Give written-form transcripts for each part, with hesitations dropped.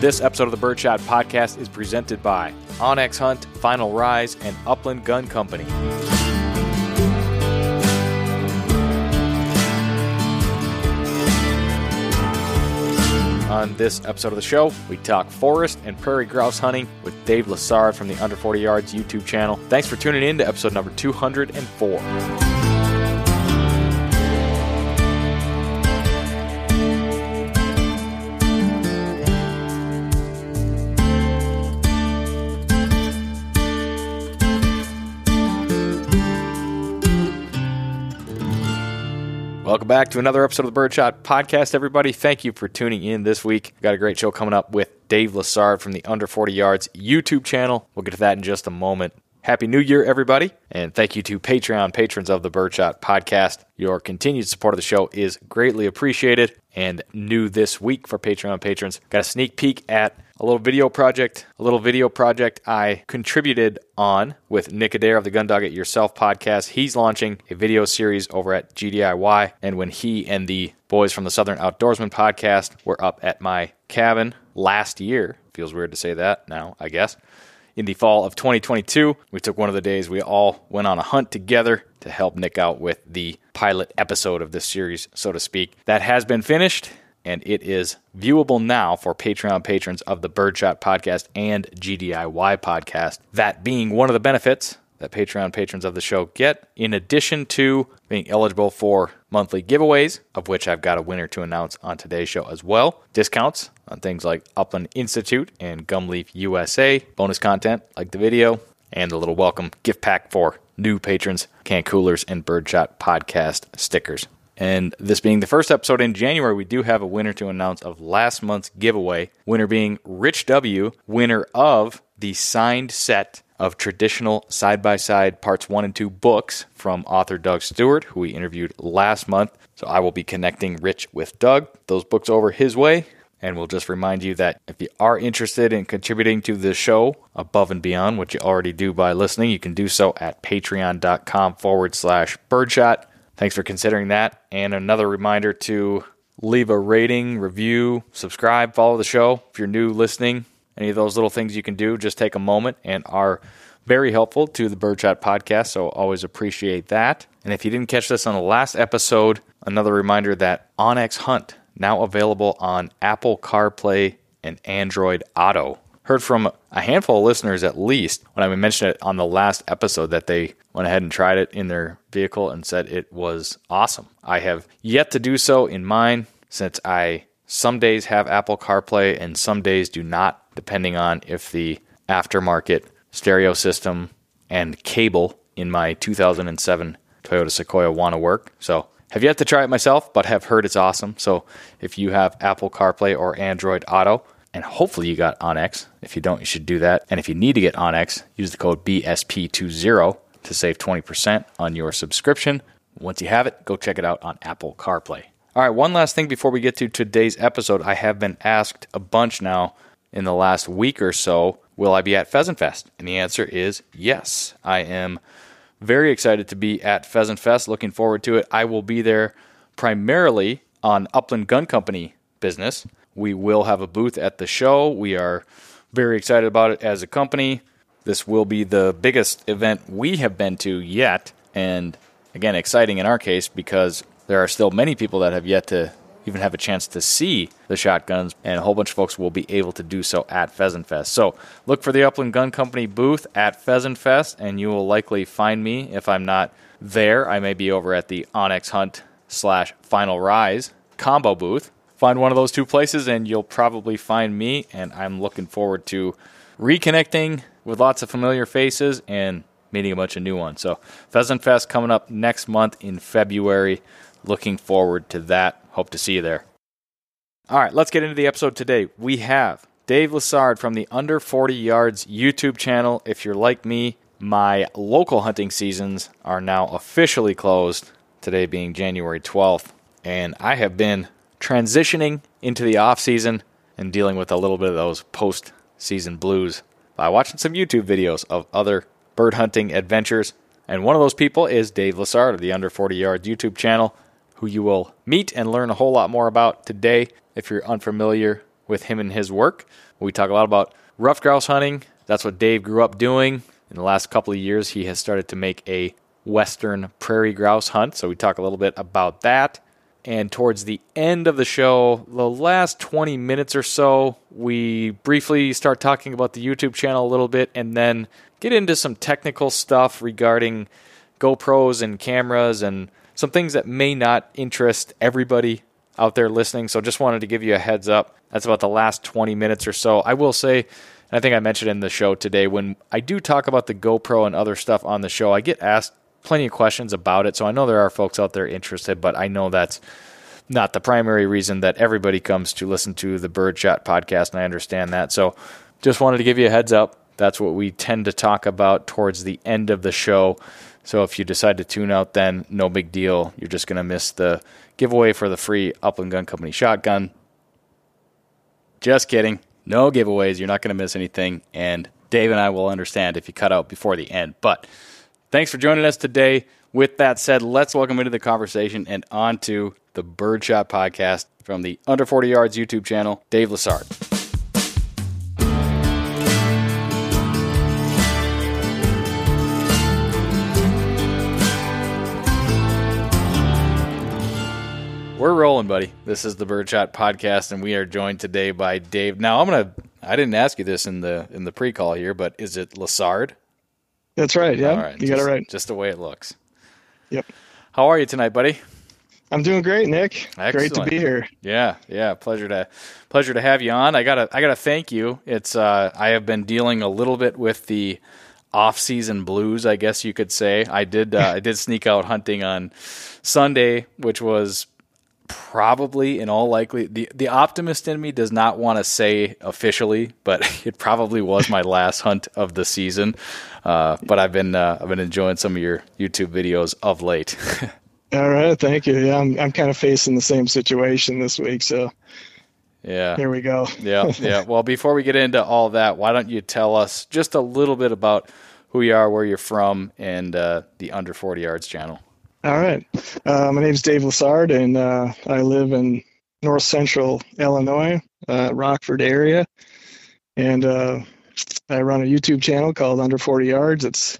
This episode of the Birdshot Podcast is presented by OnX Hunt, Final Rise, and Upland Gun Company. On this episode of the show, we talk forest and prairie grouse hunting with Dave Lessard from the Under 40 Yards YouTube channel. Thanks for tuning in to episode number 204. Welcome back to another episode of the Birdshot Podcast, everybody. Thank you for tuning in this week. We've got a great show coming up with Dave Lessard from the Under 40 Yards YouTube channel. We'll get to that in just a moment. Happy New Year, everybody. And thank you to Patreon patrons of the Birdshot Podcast. Your continued support of the show is greatly appreciated. And new this week for Patreon patrons, got a sneak peek at a little video project I contributed on with Nick Adair of the Gundog It Yourself podcast. He's launching a video series over at GDIY. And when he and the boys from the Southern Outdoorsman podcast were up at my cabin last year, feels weird to say that now, I guess, in the fall of 2022, we took one of the days, we all went on a hunt together to help Nick out with the pilot episode of this series, so to speak. That has been finished, and it is viewable now for Patreon patrons of the Birdshot Podcast and GDIY Podcast. That being one of the benefits that Patreon patrons of the show get, in addition to being eligible for monthly giveaways, of which I've got a winner to announce on today's show as well, discounts on things like Upland Institute and Gumleaf USA, bonus content like the video, and a little welcome gift pack for new patrons, can coolers, and Birdshot Podcast stickers. And this being the first episode in January, we do have a winner to announce of last month's giveaway, winner being Rich W., winner of the signed set of traditional side-by-side parts 1 and 2 books from author Doug Stewart, who we interviewed last month. So I will be connecting Rich with Doug, those books over his way. And we'll just remind you that if you are interested in contributing to the show above and beyond what you already do by listening, you can do so at patreon.com/birdshot. Thanks for considering that. And another reminder to leave a rating, review, subscribe, follow the show. If you're new listening, any of those little things you can do, just take a moment and are very helpful to the Birdshot Podcast, so always appreciate that. And if you didn't catch this on the last episode, another reminder that OnX Hunt, now available on Apple CarPlay and Android Auto. Heard from a handful of listeners at least when I mentioned it on the last episode that they went ahead and tried it in their vehicle and said it was awesome. I have yet to do so in mine, since I some days have Apple CarPlay and some days do not, depending on if the aftermarket stereo system and cable in my 2007 Toyota Sequoia want to work. So Have yet to try it myself, but have heard it's awesome. So if you have Apple CarPlay or Android Auto, and hopefully you got OnX. If you don't, you should do that. And if you need to get OnX, use the code BSP20 to save 20% on your subscription. Once you have it, go check it out on Apple CarPlay. All right, one last thing before we get to today's episode. I have been asked a bunch now in the last week or so, will I be at Pheasant Fest? And the answer is yes. I am very excited to be at Pheasant Fest, looking forward to it. I will be there primarily on Upland Gun Company business. We will have a booth at the show. We are very excited about it as a company. This will be the biggest event we have been to yet. And again, exciting in our case because there are still many people that have yet to even have a chance to see the shotguns, and a whole bunch of folks will be able to do so at Pheasant Fest. So look for the Upland Gun Company booth at Pheasant Fest, and you will likely find me. If I'm not there, I may be over at the Onyx Hunt / Final Rise combo booth. Find one of those two places, and you'll probably find me, and I'm looking forward to reconnecting with lots of familiar faces and meeting a bunch of new ones. So Pheasant Fest coming up next month in February. Looking forward to that. Hope to see you there. All right, let's get into the episode today. We have Dave Lessard from the Under 40 Yards YouTube channel. If you're like me, my local hunting seasons are now officially closed, today being January 12th. And I have been transitioning into the off season and dealing with a little bit of those post-season blues by watching some YouTube videos of other bird hunting adventures. And one of those people is Dave Lessard of the Under 40 Yards YouTube channel, who you will meet and learn a whole lot more about today if you're unfamiliar with him and his work. We talk a lot about rough grouse hunting. That's what Dave grew up doing. In the last couple of years, he has started to make a western prairie grouse hunt, so we talk a little bit about that. And towards the end of the show, the last 20 minutes or so, we briefly start talking about the YouTube channel a little bit and then get into some technical stuff regarding GoPros and cameras and some things that may not interest everybody out there listening. So just wanted to give you a heads up. That's about the last 20 minutes or so. I will say, and I think I mentioned in the show today, when I do talk about the GoPro and other stuff on the show, I get asked plenty of questions about it. So I know there are folks out there interested, but I know that's not the primary reason that everybody comes to listen to the Birdshot podcast, and I understand that. So just wanted to give you a heads up. That's what we tend to talk about towards the end of the show. So if you decide to tune out, then no big deal. You're just going to miss the giveaway for the free Upland Gun Company shotgun. Just kidding. No giveaways. You're not going to miss anything. And Dave and I will understand if you cut out before the end. But thanks for joining us today. With that said, let's welcome into the conversation and on to the Birdshot podcast from the Under 40 Yards YouTube channel, Dave Lessard. We're rolling, buddy. This is the Birdshot podcast, and we are joined today by Dave. Now, I didn't ask you this in the pre-call here, but is it Lessard? That's right. Yeah, all right, you got it right. Just the way it looks. Yep. How are you tonight, buddy? I'm doing great, Nick. Excellent. Great to be here. Yeah. Pleasure to have you on. I gotta thank you. It's I have been dealing a little bit with the off-season blues, I guess you could say. I did sneak out hunting on Sunday, which was probably in all likelihood, the optimist in me does not want to say officially, but it probably was my last hunt of the season. But I've been enjoying some of your YouTube videos of late. All right, thank you. Yeah, I'm kind of facing the same situation this week, so yeah, here we go. yeah. Well, before we get into all that, why don't you tell us just a little bit about who you are, where you're from, and the Under 40 Yards channel. All right. My name is Dave Lessard, and I live in north central Illinois, Rockford area. And I run a YouTube channel called Under 40 Yards. It's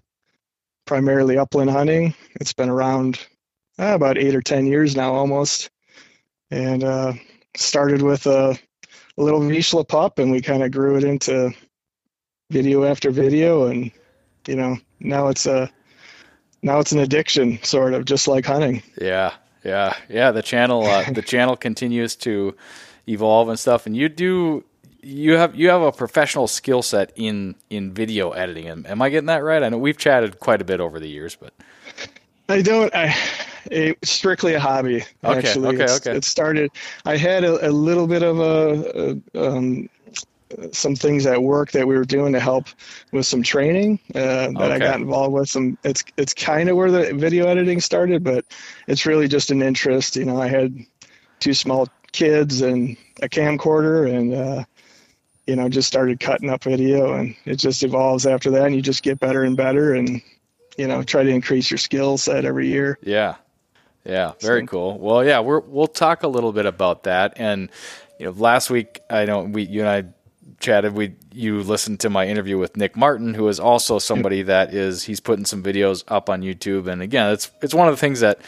primarily upland hunting. It's been around about 8 or 10 years now almost. And started with a little Vizsla pup, and we kind of grew it into video after video. And, you know, now it's an addiction, sort of, just like hunting. Yeah. The channel continues to evolve and stuff. And you have a professional skill set in video editing. Am I getting that right? I know we've chatted quite a bit over the years, but I don't. I strictly a hobby. Actually, it started. I had a little bit of some things at work that we were doing to help with some training that I got involved with. It's kind of where the video editing started, but it's really just an interest. You know, I had two small kids and a camcorder, and you know, just started cutting up video, and it just evolves after that. And you just get better and better, and you know, try to increase your skill set every year. Yeah, yeah, very cool. Well, yeah, we'll talk a little bit about that. And you know, last week you and I chatted. You listened to my interview with Nick Martin, who is also somebody that he's putting some videos up on YouTube. And again, it's one of the things that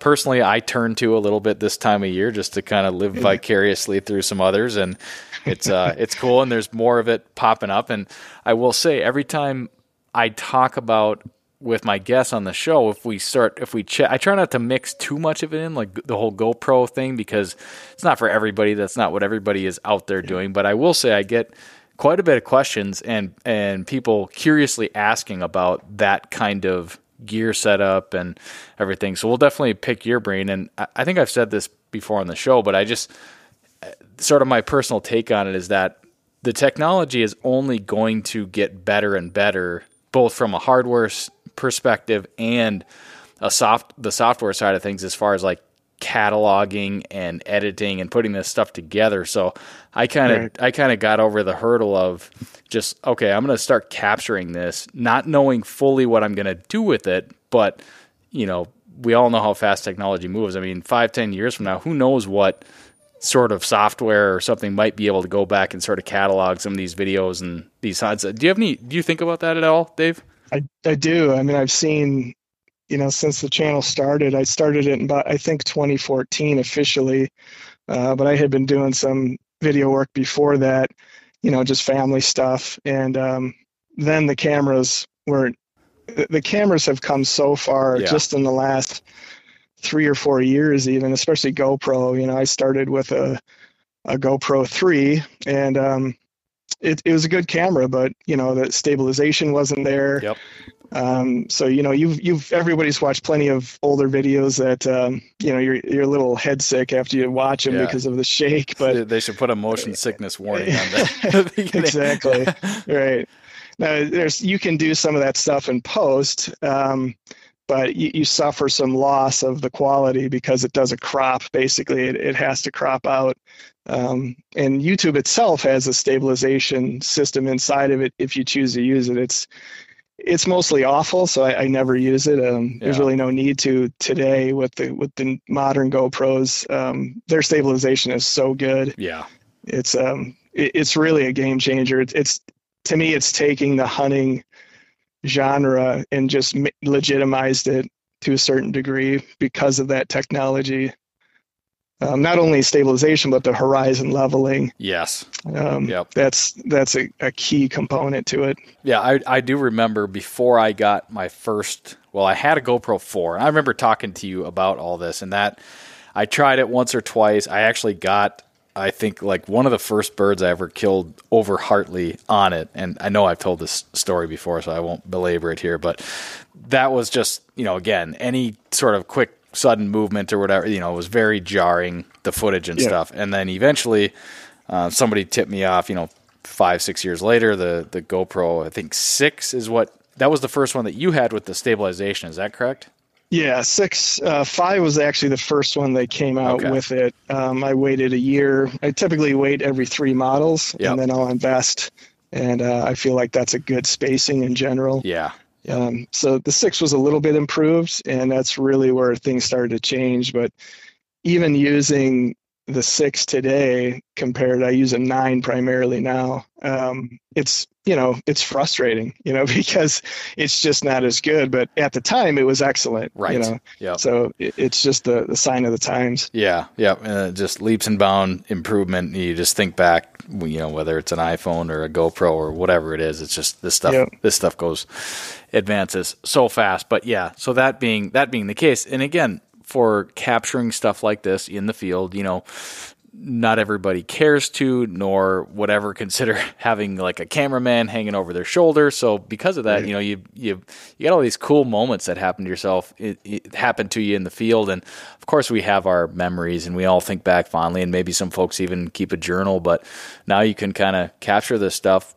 personally I turn to a little bit this time of year, just to kind of live vicariously through some others. And it's cool. And there's more of it popping up. And I will say, every time I talk about with my guests on the show, I try not to mix too much of it in, like the whole GoPro thing, because it's not for everybody. That's not what everybody is out there doing. But I will say I get quite a bit of questions and people curiously asking about that kind of gear setup and everything. So we'll definitely pick your brain. And I think I've said this before on the show, but I just sort of my personal take on it is that the technology is only going to get better and better, both from a hardware perspective and the software side of things, as far as like cataloging and editing and putting this stuff together. So I kind of got over the hurdle of just, okay, I'm going to start capturing this, not knowing fully what I'm going to do with it. But you know, we all know how fast technology moves. I mean, 5-10 years from now, who knows what sort of software or something might be able to go back and sort of catalog some of these videos and these hunts. Do you think about that at all, Dave? I do. I mean, I've seen, you know, since the channel started, I started it in about, I think, 2014 officially, but I had been doing some video work before that, you know, just family stuff. And then the cameras have come so far just in the last 3 or 4 years, even, especially GoPro. You know, I started with a GoPro 3, and it was a good camera, but you know, the stabilization wasn't there. Yep. So you know, everybody's watched plenty of older videos that you know, you're a little head sick after you watch them because of the shake. But they should put a motion sickness warning on that. Exactly. Right. Now, you can do some of that stuff in post, but you suffer some loss of the quality because it does a crop. Basically, it has to crop out. And YouTube itself has a stabilization system inside of it. If you choose to use it, it's mostly awful. So I never use it. There's really no need to today with the modern GoPros. Their stabilization is so good. Yeah. It's really a game changer. It's to me, it's taking the hunting genre and just legitimized it to a certain degree because of that technology. Not only stabilization, but the horizon leveling. Yes. That's a key component to it. Yeah, I do remember before I got my first, well, I had a GoPro 4. I remember talking to you about all this, and that I tried it once or twice. I actually got, I think, like one of the first birds I ever killed over Hartley on it. And I know I've told this story before, so I won't belabor it here, but that was just, you know, again, any sort of quick, sudden movement or whatever, you know, it was very jarring, the footage and stuff. And then eventually somebody tipped me off, you know, 5-6 years later, the GoPro, I think 6 is that was the first one that you had with the stabilization. Is that correct? Yeah. 6, 5 was actually the first one they came out with it. I waited a year. I typically wait every 3 models and then I'll invest. And I feel like that's a good spacing in general. Yeah. So the 6 was a little bit improved, and that's really where things started to change. But even using the 6 today compared, I use a 9 primarily now. It's, you know, it's frustrating, you know, because it's just not as good, but at the time it was excellent, right? You know? Yeah. So it's just the sign of the times. Yeah. Yeah. Just leaps and bound improvement. You just think back, you know, whether it's an iPhone or a GoPro or whatever it is, it's just this stuff advances so fast. But yeah, so that being the case, and again, for capturing stuff like this in the field, you know, not everybody cares to, nor would ever consider having like a cameraman hanging over their shoulder. So because of that, you know, you got all these cool moments that happen to yourself. It happened to you in the field. And of course we have our memories and we all think back fondly, and maybe some folks even keep a journal, but now you can kind of capture this stuff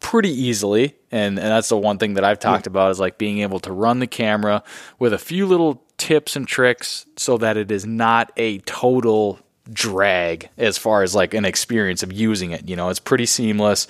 pretty easily. And that's the one thing that I've talked about, is like being able to run the camera with a few little tips and tricks so that it is not a total drag as far as like an experience of using it. You know, it's pretty seamless,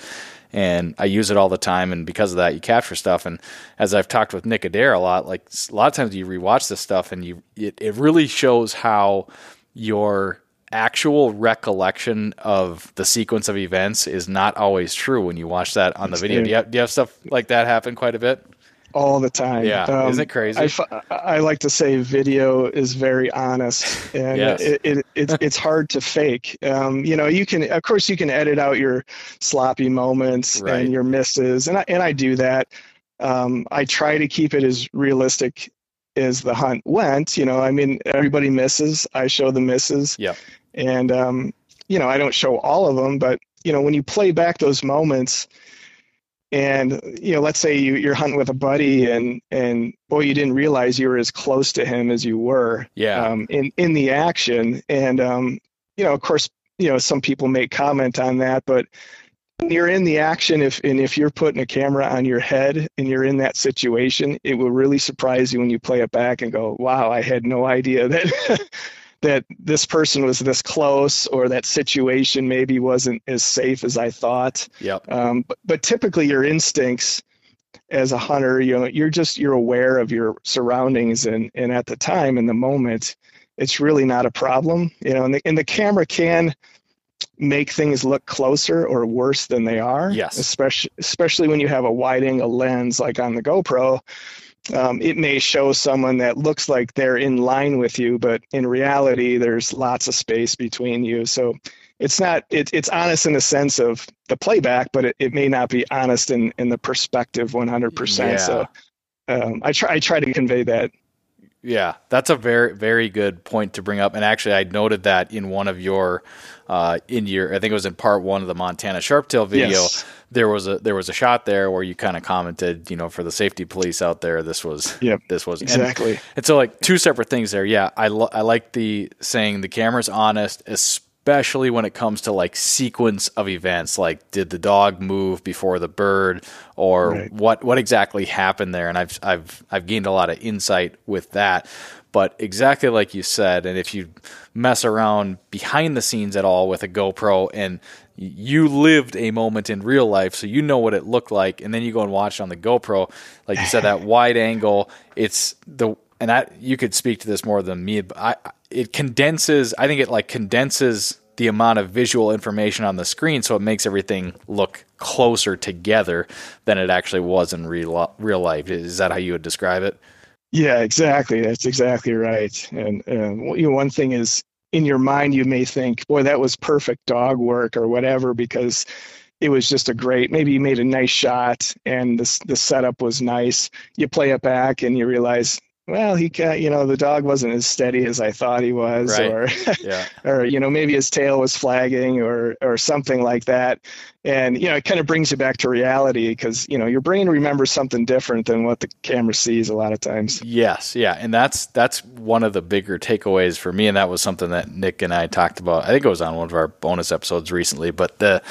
and I use it all the time. And because of that, you capture stuff. And as I've talked with Nick Adair a lot, like a lot of times you rewatch this stuff and it really shows how your actual recollection of the sequence of events is not always true when you watch that on the video. Do you have stuff like that happen quite a bit? All the time. Yeah. Isn't it crazy? I like to say video is very honest, and yes. it's hard to fake. You know, of course you can edit out your sloppy moments, right, and your misses. And I do that. I try to keep it as realistic as the hunt went. You know, I mean, everybody misses. I show the misses. Yeah. And, you know, I don't show all of them, but you know, when you play back those moments, and, you know, let's say you're hunting with a buddy and boy, you didn't realize you were as close to him as you were in the action. And, you know, of course, you know, some people make comment on that, but when you're in the action, if you're putting a camera on your head and you're in that situation, it will really surprise you when you play it back and go, wow, I had no idea that that this person was this close, or that situation maybe wasn't as safe as I thought. Yep. But typically your instincts as a hunter, you know, you're aware of your surroundings, and at the time, in the moment, it's really not a problem, you know, and the camera can make things look closer or worse than they are. Yes. Especially when you have a wide angle lens, like on the GoPro. It may show someone that looks like they're in line with you, but in reality, there's lots of space between you. So it's honest in the sense of the playback, but it may not be honest in the perspective 100%. Yeah. So I try to convey that. Yeah, that's a very, very good point to bring up. And actually, I noted that in one of your, I think it was in part one of the Montana Sharptail video. Yes. There was a shot there where you kind of commented, you know, for the safety police out there, this was exactly. And so like two separate things there. Yeah, I like the saying the camera's honest, especially when it comes to like sequence of events, like did the dog move before the bird, or right, what exactly happened there. And I've gained a lot of insight with that, but exactly like you said, and if you mess around behind the scenes at all with a GoPro and you lived a moment in real life, so you know what it looked like, and then you go and watch it on the GoPro, like you said, that wide angle, you could speak to this more than me, but I think it condenses the amount of visual information on the screen. So it makes everything look closer together than it actually was in real life. Is that how you would describe it? Yeah, exactly. That's exactly right. And you know, one thing is, in your mind, you may think, boy, that was perfect dog work or whatever, because it was just a great, maybe you made a nice shot and the setup was nice. You play it back and you realize, well, he can't, you know, the dog wasn't as steady as I thought he was, right, or, yeah, or, you know, maybe his tail was flagging or something like that. And, you know, it kind of brings you back to reality, because, you know, your brain remembers something different than what the camera sees a lot of times. Yes. Yeah. And that's one of the bigger takeaways for me. And that was something that Nick and I talked about. I think it was on one of our bonus episodes recently, but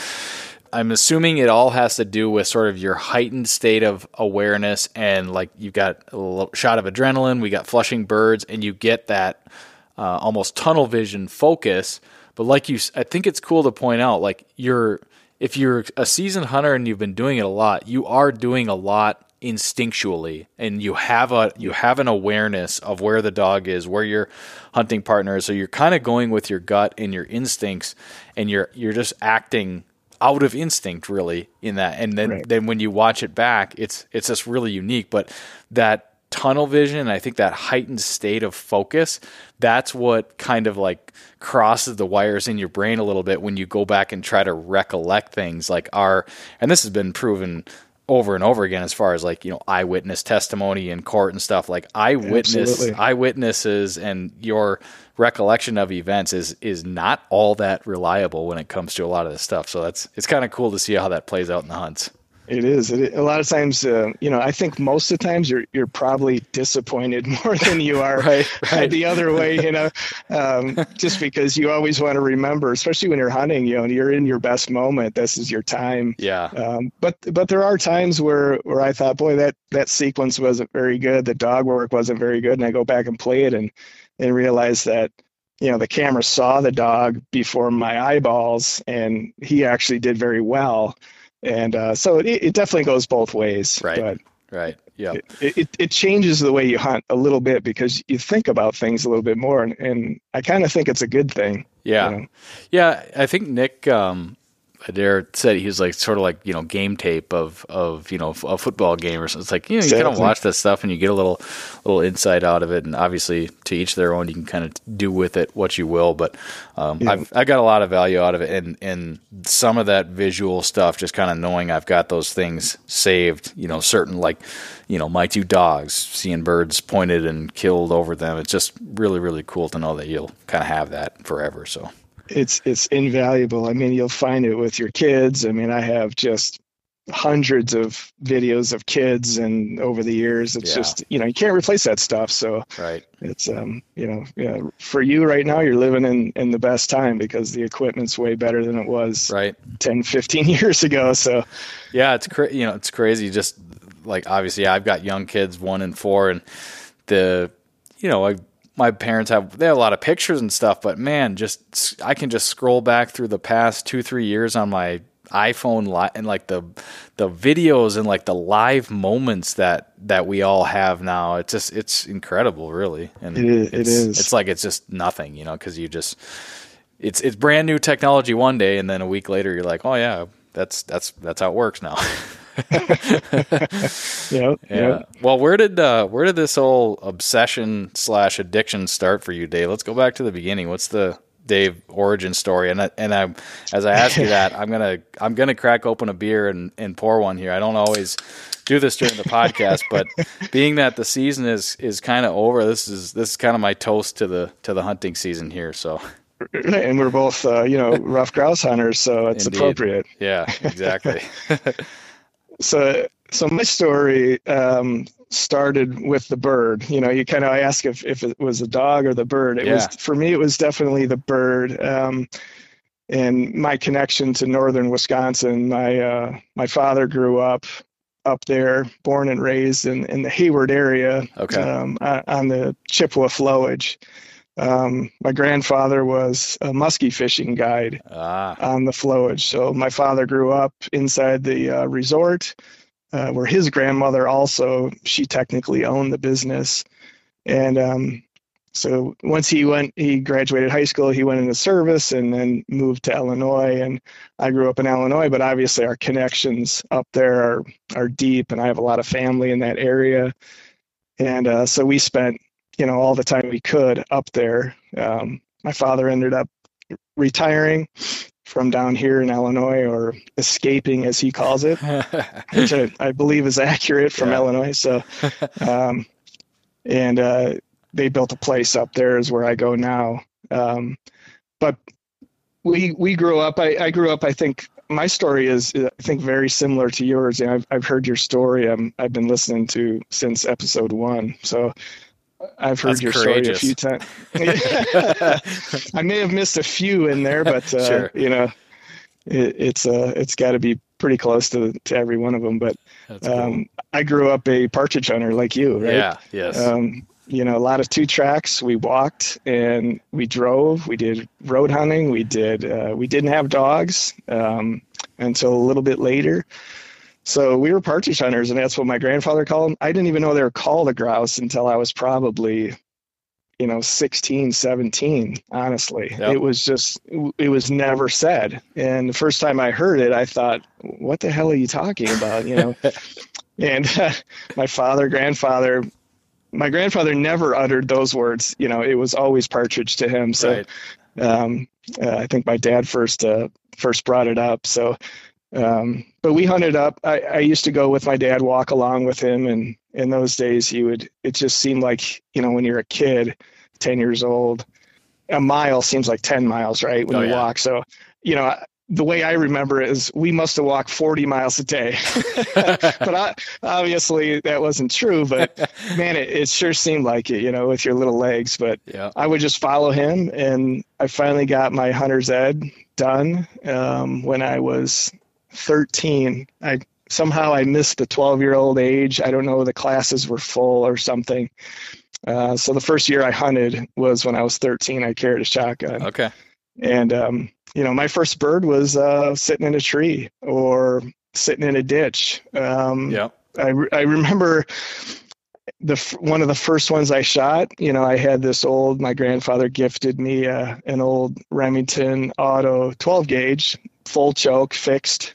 I'm assuming it all has to do with sort of your heightened state of awareness, and like you've got a shot of adrenaline, we got flushing birds, and you get that almost tunnel vision focus. But like I think it's cool to point out, like if you're a seasoned hunter and you've been doing it a lot, you are doing a lot instinctually, and you have an awareness of where the dog is, where your hunting partner is. So you're kind of going with your gut and your instincts, and you're just acting out of instinct really in that. And then, right, then when you watch it back, it's just really unique. But that tunnel vision, I think that heightened state of focus, that's what kind of like crosses the wires in your brain a little bit when you go back and try to recollect things, like and this has been proven over and over again, as far as like, you know, eyewitness testimony in court and stuff, like eyewitnesses and your recollection of events is not all that reliable when it comes to a lot of this stuff. So it's kind of cool to see how that plays out in the hunts. It is. A lot of times, you know, I think most of the times you're probably disappointed more than you are right. the other way, you know, just because you always want to remember, especially when you're hunting, you know, and you're in your best moment. This is your time. Yeah. But there are times where I thought, boy, that sequence wasn't very good. The dog work wasn't very good. And I go back and play it and realize that, you know, the camera saw the dog before my eyeballs and he actually did very well. And so it definitely goes both ways. Right. But right. Yeah. It changes the way you hunt a little bit because you think about things a little bit more. And I kind of think it's a good thing. Yeah. You know? Yeah. I think Nick Adair said he was like, sort of like, you know, game tape of, you know, a football game or something. It's like, you know, you kind of watch this stuff and you get a little insight out of it. And obviously to each their own, you can kind of do with it what you will. But yeah. I've got a lot of value out of it. And some of that visual stuff, just kind of knowing I've got those things saved, you know, certain, like, you know, my two dogs, seeing birds pointed and killed over them. It's just really, really cool to know that you'll kind of have that forever. So. It's invaluable. I mean, you'll find it with your kids. I mean, I have just hundreds of videos of kids and over the years, it's just, you know, you can't replace that stuff. So it's, you know, for you right now, you're living in the best time because the equipment's way better than it was 10, 15 years ago. So yeah, it's crazy. Just like, obviously I've got young kids, 1 and 4, and my parents they have a lot of pictures and stuff, but man, I can just scroll back through the past 2-3 years on my iPhone and like the videos and like the live moments that we all have now. It's just, it's incredible, really. And it is. It's like, it's just nothing, you know, cause you just, it's brand new technology one day. And then a week later you're like, oh yeah, that's how it works now. Yeah. Well, where did this whole obsession / addiction start for you, Dave? Let's go back to the beginning. What's the Dave origin story? And I, as I ask you that, I'm gonna crack open a beer and pour one here. I don't always do this during the podcast, but being that the season is kind of over, this is kind of my toast to the hunting season here. So. And we're both you know, rough grouse hunters, so it's appropriate. Yeah, exactly. So my story started with the bird. You know, you kind of ask if it was the dog or the bird. It was for me. It was definitely the bird, and my connection to northern Wisconsin. My father grew up there, born and raised in the Hayward area, on the Chippewa flowage. My grandfather was a musky fishing guide on the flowage. So my father grew up inside the resort where his grandmother also, she technically owned the business. And so once he graduated high school, he went into service and then moved to Illinois. And I grew up in Illinois, but obviously our connections up there are deep, and I have a lot of family in that area. And so we spent, you know, all the time we could up there. My father ended up retiring from down here in Illinois, or escaping as he calls it, which I believe is accurate, from Illinois. So, and they built a place up there, is where I go now. But we grew up, I grew up, I think my story is, I think, very similar to yours. And I've heard your story. I've been listening to since episode 1. So, I've heard your story a few times. I may have missed a few in there, but sure. You know, it's got to be pretty close to every one of them. But cool. I grew up a partridge hunter like you, right? Yeah. Yes. You know, a lot of 2 tracks. We walked and we drove. We did road hunting. We did. We didn't have dogs until a little bit later. So we were partridge hunters, and that's what my grandfather called them. I didn't even know they were called a grouse until I was probably, you know, 16, 17, honestly. Yep. It was never said. And the first time I heard it, I thought, what the hell are you talking about? You know, and my grandfather never uttered those words. You know, it was always partridge to him. So I think my dad first brought it up. So But we hunted up. I used to go with my dad, walk along with him. And in those days, it just seemed like, you know, when you're a kid, 10 years old, a mile seems like 10 miles, right? When you walk. So, you know, the way I remember it is we must have walked 40 miles a day, but obviously that wasn't true, but man, it sure seemed like it, you know, with your little legs. But I would just follow him, and I finally got my hunter's ed done when I was 13. Somehow I missed the 12-year-old age. I don't know, the classes were full or something. So the first year I hunted was when I was 13. I carried a shotgun. Okay. And, you know, my first bird was sitting in a tree or sitting in a ditch. I remember one of the first ones I shot. You know, I had my grandfather gifted me an old Remington Auto 12-gauge, full choke, fixed.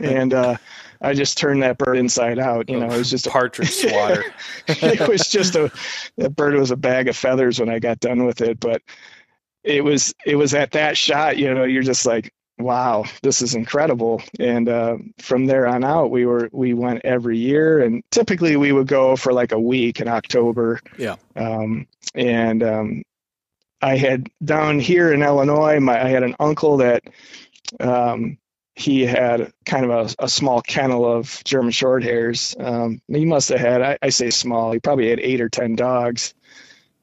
And I just turned that bird inside out. You know, it was just a partridge swatter. It was just that bird was a bag of feathers when I got done with it. But it was at that shot, you know, you're just like, wow, this is incredible. And from there on out, we went every year, and typically we would go for like a week in October. Yeah. I had down here in Illinois, I had an uncle that he had kind of a small kennel of German Shorthairs. He must have had, I say small, he probably had 8 or 10 dogs.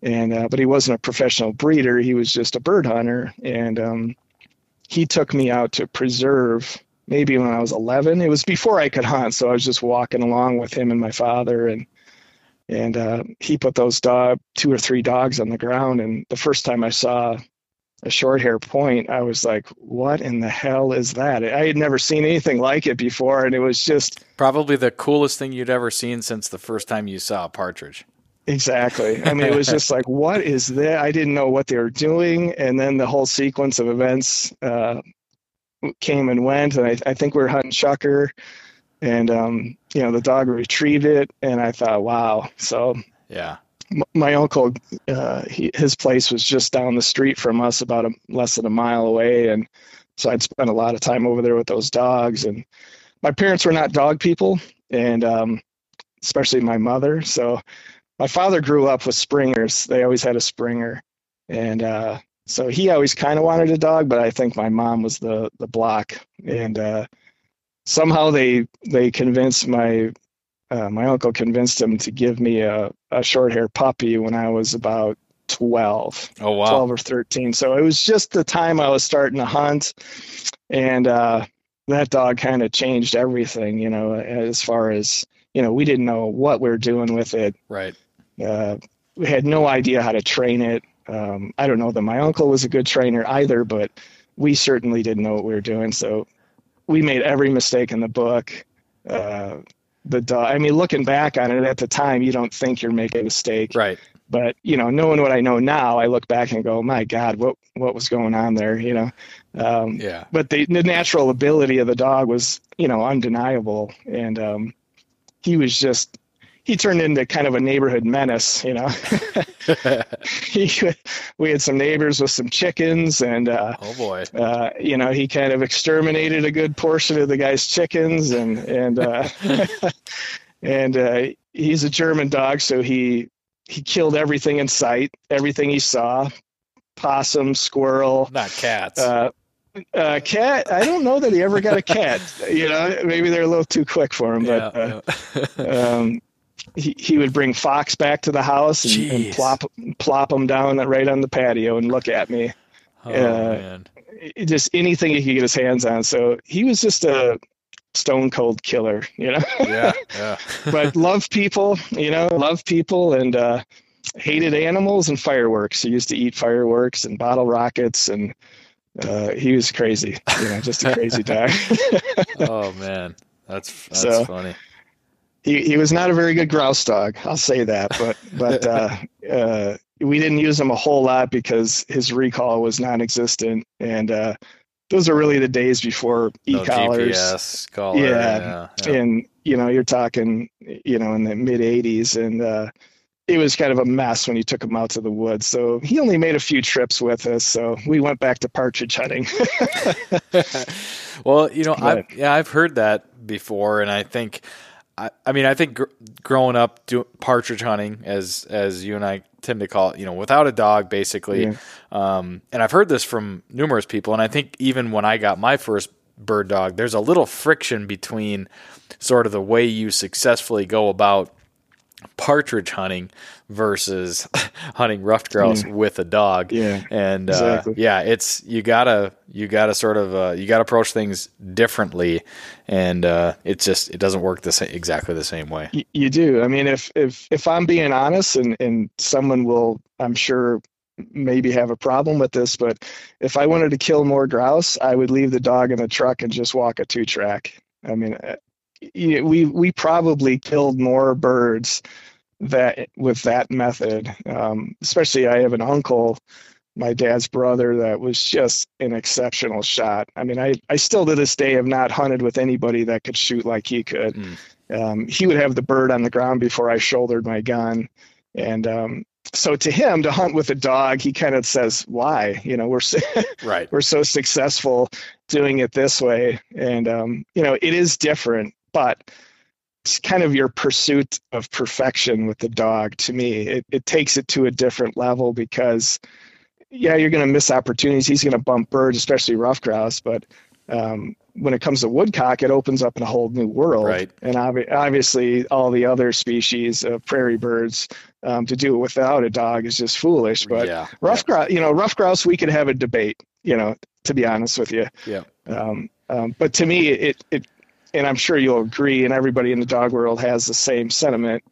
And, but he wasn't a professional breeder. He was just a bird hunter. And, he took me out to preserve maybe when I was 11, it was before I could hunt. So I was just walking along with him and my father, and he put those 2 or 3 dogs on the ground. And the first time I saw a Shorthair point, I was like, what in the hell is that? I had never seen anything like it before. And it was just probably the coolest thing you'd ever seen since the first time you saw a partridge. Exactly. I mean, it was just like, what is that? I didn't know what they were doing. And then the whole sequence of events came and went. And I think we were hunting shucker, and, you know, the dog retrieved it. And I thought, wow. So yeah, my uncle, his place was just down the street from us, about less than a mile away. And so I'd spent a lot of time over there with those dogs. And my parents were not dog people, and especially my mother. So my father grew up with springers. They always had a springer. And so he always kind of wanted a dog, but I think my mom was the block. And somehow they convinced my uncle convinced him to give me a Shorthair puppy when I was about 12. Oh, wow. 12 or 13. So it was just the time I was starting to hunt. And that dog kind of changed everything, you know, as far as, you know, we didn't know what we were doing with it. Right. We had no idea how to train it. I don't know that my uncle was a good trainer either, but we certainly didn't know what we were doing. So we made every mistake in the book. The dog, I mean, looking back on it at the time, you don't think you're making a mistake. Right. But, you know, knowing what I know now, I look back and go, my God, what was going on there, you know? Yeah. But the natural ability of the dog was, you know, undeniable. And, he was just, he turned into kind of a neighborhood menace, you know. We had some neighbors with some chickens, and, oh boy. You know, he kind of exterminated a good portion of the guy's chickens, and he's a German dog. So he killed everything in sight, everything he saw, possum, squirrel, not cats, cat. I don't know that he ever got a cat, you know, maybe they're a little too quick for him, but, he would bring fox back to the house and plop him down right on the patio and look at me. Oh, man. Just anything he could get his hands on. So he was just a stone cold killer, you know, yeah. But loved people and, hated animals and fireworks. He used to eat fireworks and bottle rockets, and, he was crazy, you know, just a crazy dog. Oh man, that's so funny. He was not a very good grouse dog, I'll say that, but we didn't use him a whole lot because his recall was non-existent, and those are really the days before e-collars. No GPS collar, yeah. And you know, you're talking, you know, in the mid '80s, and it was kind of a mess when you took him out to the woods. So he only made a few trips with us. So we went back to partridge hunting. Well, you know, I've heard that before. And I think, growing up doing partridge hunting, as you and I tend to call it, you know, without a dog, basically. Yeah. And I've heard this from numerous people. And I think even when I got my first bird dog, there's a little friction between sort of the way you successfully go about partridge hunting versus hunting ruffed grouse with a dog. Yeah. And, exactly. It's, you gotta approach things differently. And, it's just, it doesn't work exactly the same way. You do. I mean, if I'm being honest, and someone will, I'm sure, maybe have a problem with this, but if I wanted to kill more grouse, I would leave the dog in the truck and just walk a 2-track. I mean, we probably killed more birds with that method. Especially, I have an uncle, my dad's brother, that was just an exceptional shot. I mean, I still to this day have not hunted with anybody that could shoot like he could. He would have the bird on the ground before I shouldered my gun. And, so to him, to hunt with a dog, he kind of says, why, you know, we're so, right. We're so successful doing it this way. And, you know, it is different, but it's kind of your pursuit of perfection with the dog. To me, it takes it to a different level because, yeah, you're going to miss opportunities. He's going to bump birds, especially rough grouse. But, when it comes to woodcock, it opens up in a whole new world. Right. And obviously all the other species of prairie birds, to do it without a dog is just foolish. But rough grouse, we could have a debate, you know, to be honest with you. Yeah. But to me, it and I'm sure you'll agree, and everybody in the dog world has the same sentiment,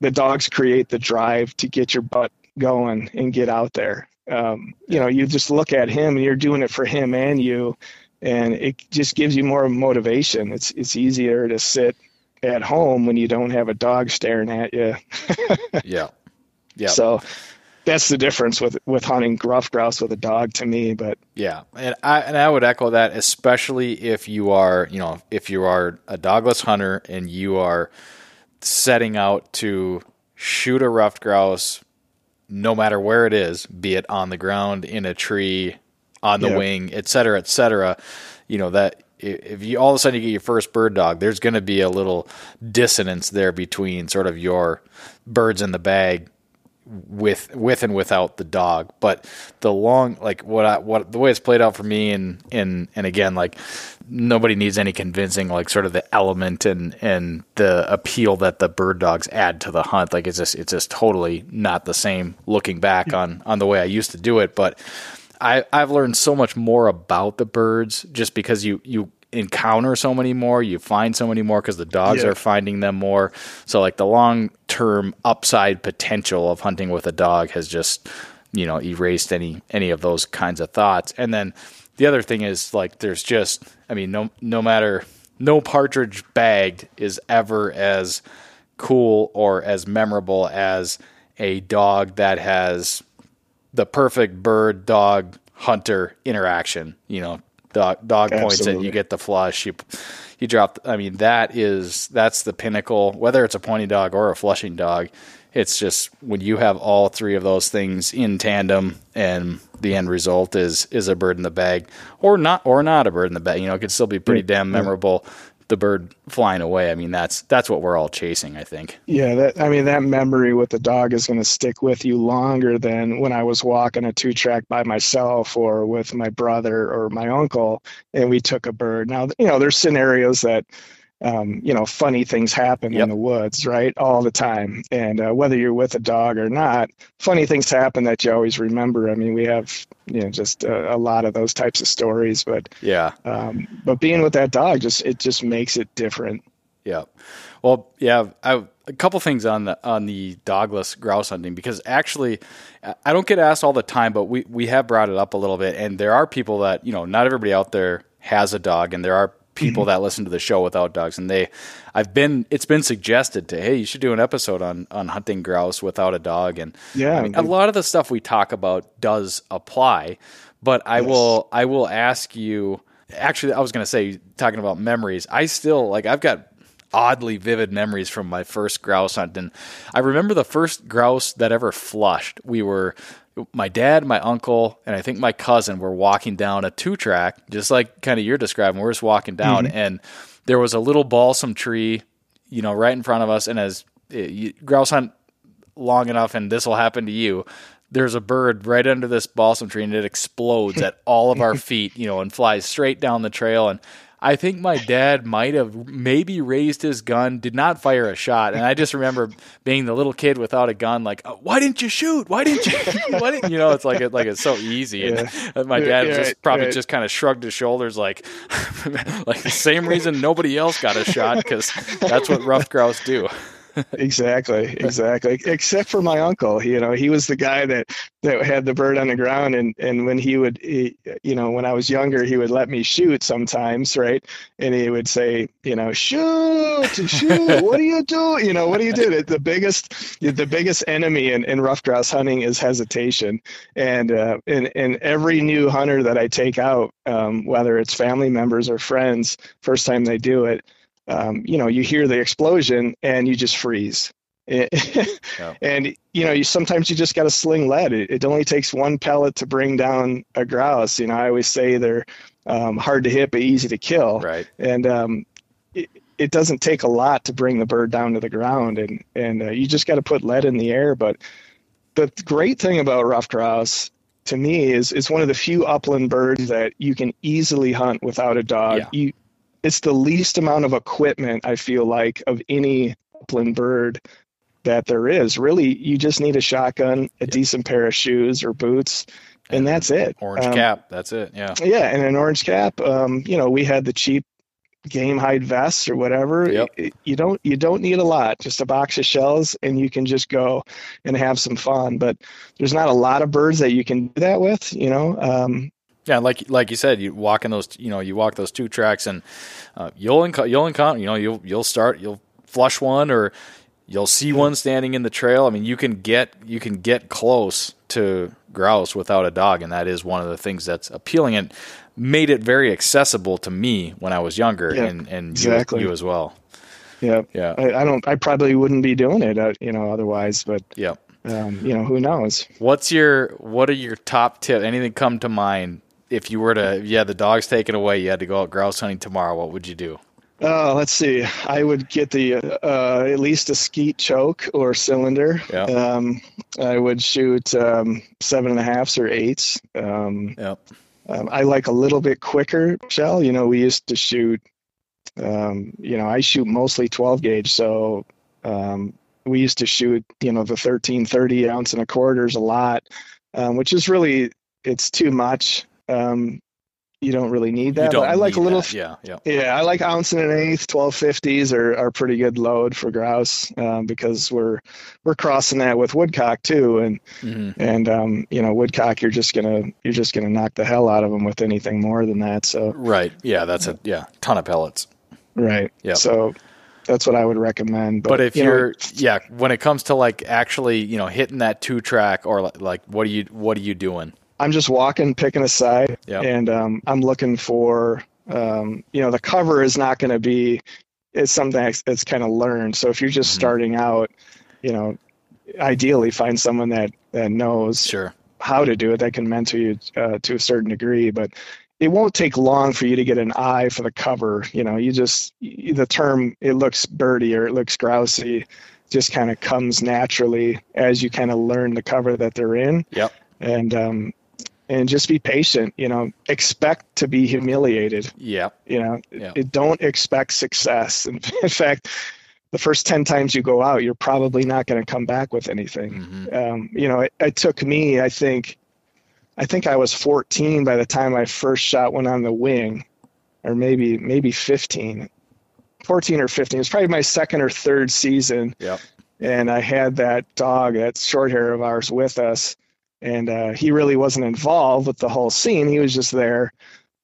the dogs create the drive to get your butt going and get out there. You know, you just look at him and you're doing it for him and you, and it just gives you more motivation. It's easier to sit at home when you don't have a dog staring at you. Yeah. So that's the difference with hunting rough grouse with a dog to me, but yeah. And I would echo that, especially if you are a dogless hunter and you are setting out to shoot a ruffed grouse, no matter where it is, be it on the ground, in a tree, on the wing, et cetera, you know, that if you all of a sudden you get your first bird dog, there's going to be a little dissonance there between sort of your birds in the bag with and without the dog. But the long, like the way it's played out for me, and again, like nobody needs any convincing, like sort of the element and the appeal that the bird dogs add to the hunt. Like it's just totally not the same looking back on the way I used to do it. But I've learned so much more about the birds just because you encounter so many more, you find so many more because the dogs are finding them more. So like the long-term upside potential of hunting with a dog has just, you know, erased any of those kinds of thoughts. And then the other thing is like, there's just, I mean, no partridge bagged is ever as cool or as memorable as a dog that has the perfect bird dog hunter interaction. You know, dog points it, you get the flush, you drop. I mean, that's the pinnacle, whether it's a pointing dog or a flushing dog. It's just when you have all three of those things in tandem, and the end result is a bird in the bag or not a bird in the bag. You know, it could still be pretty damn memorable. The bird flying away. I mean, that's what we're all chasing, I think. Yeah. That memory with the dog is going to stick with you longer than when I was walking a 2-track by myself or with my brother or my uncle and we took a bird. Now, you know, there's scenarios that, you know, funny things happen in the woods, right? All the time. And whether you're with a dog or not, funny things happen that you always remember. I mean, we have, you know, just a lot of those types of stories, but but being with that dog, it just makes it different. Yeah. Well, yeah, a couple things on the dogless grouse hunting, because actually I don't get asked all the time, but we have brought it up a little bit, and there are people that, you know, not everybody out there has a dog, and there are people that listen to the show without dogs, and it's been suggested to, hey, you should do an episode on hunting grouse without a dog. And yeah, I mean, a lot of the stuff we talk about does apply, but I will ask you, actually, I was going to say, talking about memories, I still, like, I've got oddly vivid memories from my first grouse hunt. And I remember the first grouse that ever flushed. We were, my dad, my uncle, and I think my cousin were walking down a two-track, just like kind of you're describing. We're just walking down, mm-hmm. and there was a little balsam tree, you know, right in front of us. And as you grouse hunt long enough, and this will happen to you, there's a bird right under this balsam tree, and it explodes at all of our feet, you know, and flies straight down the trail. And I think my dad might have maybe raised his gun, did not fire a shot. And I just remember being the little kid without a gun, like, oh, why didn't you shoot? Why didn't you? Why didn't you know? It's like it's so easy. Yeah. And my dad just kind of shrugged his shoulders, like the same reason nobody else got a shot, because that's what rough grouse do. Exactly. Except for my uncle, you know, he was the guy that had the bird on the ground. And when he would, when I was younger, he would let me shoot sometimes. Right. And he would say, you know, shoot, what do you do? You know, what do you do? The biggest enemy in rough grouse hunting is hesitation. And every new hunter that I take out, whether it's family members or friends, first time they do it, you hear the explosion and you just freeze. Yeah. And, sometimes you just got to sling lead. It only takes one pellet to bring down a grouse. You know, I always say they're hard to hit, but easy to kill. Right. And it doesn't take a lot to bring the bird down to the ground. And you just got to put lead in the air. But the great thing about rough grouse to me is it's one of the few upland birds that you can easily hunt without a dog. Yeah. It's the least amount of equipment, I feel like, of any upland bird that there is. Really, you just need a shotgun, a decent pair of shoes or boots, and that's it. Orange cap, that's it, yeah. Yeah, and an orange cap. We had the cheap game hide vests or whatever. Yep. You don't need a lot, just a box of shells, and you can just go and have some fun. But there's not a lot of birds that you can do that with, Yeah, like you said, you walk in those, you walk those two tracks, and you'll flush one, or you'll see one standing in the trail. I mean, you can get close to grouse without a dog, and that is one of the things that's appealing and made it very accessible to me when I was younger, and exactly. you as well. Yeah, yeah. I probably wouldn't be doing it, otherwise, but yeah, who knows? What are your top tips? Anything come to mind? If you were the dog's taken away, you had to go out grouse hunting tomorrow, what would you do? Oh, let's see. I would get at least a skeet choke or cylinder. Yeah. I would shoot 7.5s or 8s. I like a little bit quicker shell. We used to shoot, I shoot mostly 12 gauge. So we used to shoot, the 13-30 ounce and a quarters a lot, which is really, it's too much. You don't really need that. But I like a little, I like ounce and an eighth. 12.50s are pretty good load for grouse, because we're crossing that with woodcock too. And, woodcock, you're just gonna knock the hell out of them with anything more than that. So, right. Yeah. That's a ton of pellets. Right. Yeah. So that's what I would recommend. But if when it comes to like actually, hitting that two track or like, what are you doing? I'm just walking, picking a side, and I'm looking for, the cover is not going to be, it's something that's kind of learned. So if you're just starting out, ideally find someone that knows how to do it, that can mentor you to a certain degree, but it won't take long for you to get an eye for the cover. The term, it looks birdy or it looks grousey, just kind of comes naturally as you kind of learn the cover that they're in. Yep. And just be patient, expect to be humiliated. Yeah. Don't expect success. In fact, the first 10 times you go out, you're probably not going to come back with anything. Mm-hmm. It took me, I think I was 14 by the time I first shot one on the wing, or maybe 14 or 15. It was probably my second or third season. Yeah. And I had that dog, that short hair of ours with us. And he really wasn't involved with the whole scene. He was just there.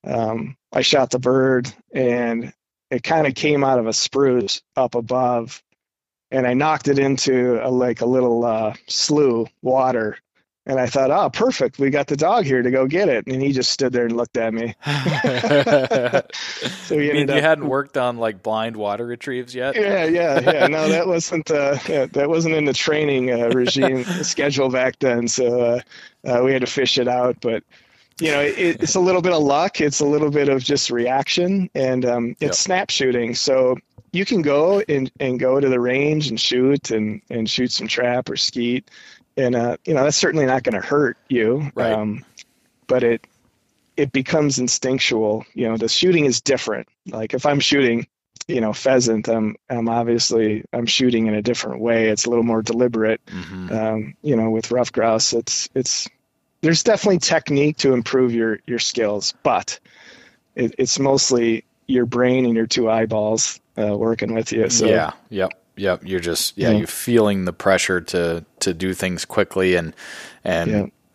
I shot the bird, and it kind of came out of a spruce up above, and I knocked it into a little slough water. And I thought, oh, perfect. We got the dog here to go get it. And he just stood there and looked at me. So you hadn't worked on like blind water retrieves yet? Yeah. No, that wasn't in the training regime schedule back then. So we had to fish it out. But, you know, it's a little bit of luck. It's a little bit of just reaction. And it's snap shooting. So you can go and go to the range and shoot and shoot some trap or skeet. And, you know, that's certainly not going to hurt you, right. But it becomes instinctual. You know, the shooting is different. Like if I'm shooting, you know, pheasant, I'm shooting in a different way. It's a little more deliberate. Mm-hmm. You know, with rough grouse, there's definitely technique to improve your skills, but it's mostly your brain and your two eyeballs working with you. So. Yeah. Yep. Yep. You're just, you're feeling the pressure to do things quickly and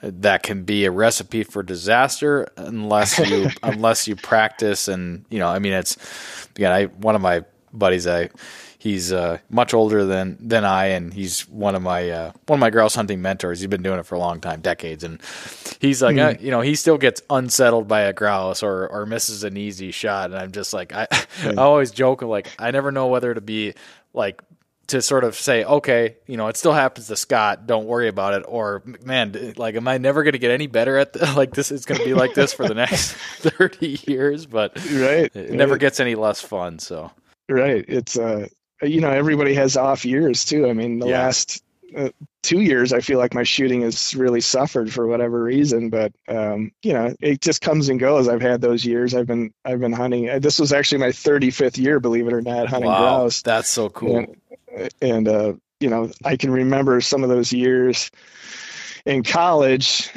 that can be a recipe for disaster unless you practice. And, you know, I mean, one of my buddies, he's much older than I, and he's one of my grouse hunting mentors. He's been doing it for a long time, decades, and he's like, you know, he still gets unsettled by a grouse or misses an easy shot, and I'm just like, I always joke like I never know whether to be like to sort of say, okay, you know, it still happens to Scott, don't worry about it, or man, like, am I never going to get any better at like this? It's going to be like this for the next 30 years, but right, it never gets any less fun. So right, it's you know, everybody has off years too. I mean, the last 2 years, I feel like my shooting has really suffered for whatever reason, but, you know, it just comes and goes. I've had those years. I've been hunting. This was actually my 35th year, believe it or not, hunting grouse. That's so cool. And you know, I can remember some of those years in college,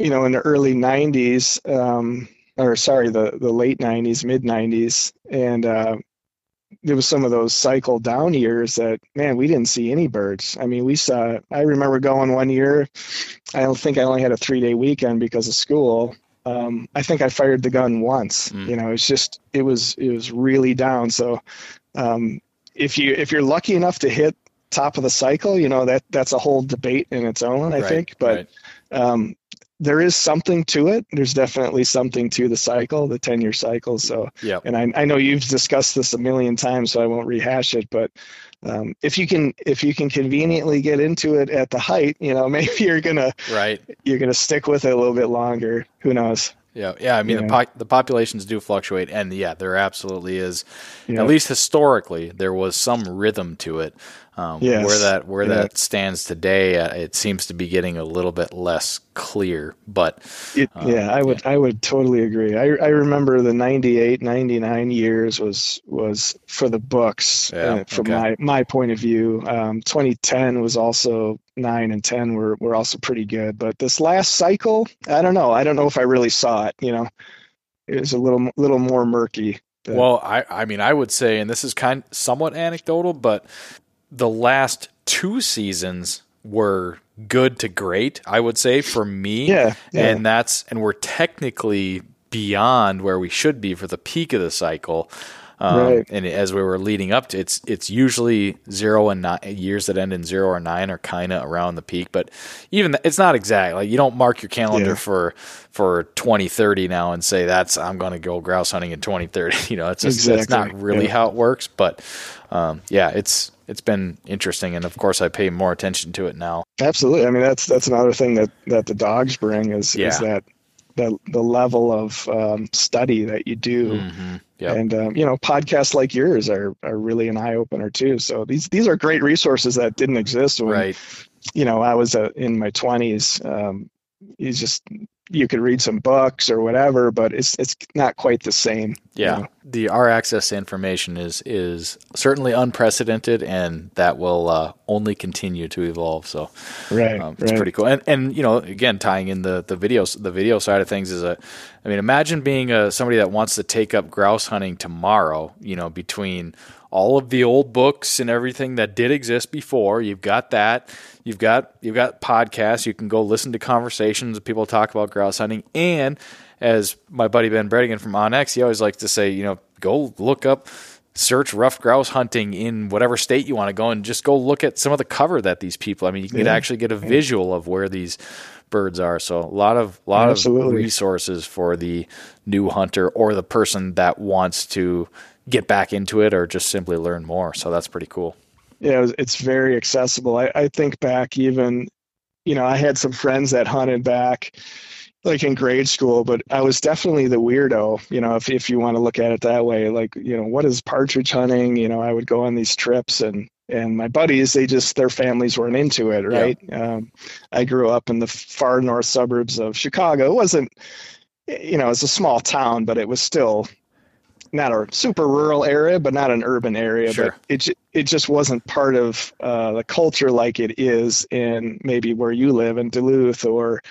you know, in the early 90s, the late 90s, mid 90s. And, there was some of those cycle down years that, man, we didn't see any birds. I mean, I remember going one year, I don't think I only had a 3-day weekend because of school. I think I fired the gun once, you know, it was really down. So, if you're lucky enough to hit top of the cycle, you know, that's a whole debate in its own, I think, but, there is something to it. There's definitely something to the cycle, the 10-year cycle. So, and I know you've discussed this a million times, so I won't rehash it, but if you can conveniently get into it at the height, you know, maybe you're going to stick with it a little bit longer. Who knows? Yeah. Yeah. I mean, the populations do fluctuate, and there absolutely is, at least historically, there was some rhythm to it. Yes. Where that stands today, it seems to be getting a little bit less clear, but I would totally agree. I remember the 98, 99 years was for the books from my point of view. 2010 was also 9 and 10 were also pretty good, but this last cycle, I don't know if I really saw it, you know, it was a little more murky. But. Well, I mean, I would say, and this is somewhat anecdotal, but the last 2 seasons were good to great, I would say, for me. Yeah. And we're technically beyond where we should be for the peak of the cycle. And as we were leading up to, it's usually 0 and 9 years that end in 0 or 9 are kind of around the peak, but even it's not exact. Like you don't mark your calendar for 2030 now and say I'm going to go grouse hunting in 2030. You know, it's just, that's not really how it works. But it's been interesting, and of course I pay more attention to it now. Absolutely. I mean, that's another thing that the dogs bring is that the level of study that you do. Mm-hmm. Yep. And you know, podcasts like yours are really an eye opener too. So these are great resources that didn't exist when you know, I was in my 20s. You could read some books or whatever, but it's not quite the same. Yeah. You know? Our access to information is certainly unprecedented, and that will only continue to evolve. So it's pretty cool. And, you know, again, tying in the video side of things imagine being somebody that wants to take up grouse hunting tomorrow, you know, between all of the old books and everything that did exist before. You've got that. You've got podcasts. You can go listen to conversations of people talk about grouse hunting. And as my buddy Ben Bredigan from OnX, he always likes to say, you know, go look up search rough grouse hunting in whatever state you want to go, and just go look at some of the cover that these people, I mean, you can actually get a visual of where these birds are. So a lot of resources for the new hunter or the person that wants to get back into it or just simply learn more. So that's pretty cool. Yeah, it's very accessible. I think back even, you know, I had some friends that hunted back like in grade school, but I was definitely the weirdo, you know, if you want to look at it that way, like, you know, what is partridge hunting? You know, I would go on these trips and my buddies, they just, their families weren't into it. Right. Yeah. I grew up in the far north suburbs of Chicago. It wasn't, you know, it's a small town, but it was still not a super rural area, but not an urban area. Sure. But it just wasn't part of the culture like it is in maybe where you live in Duluth or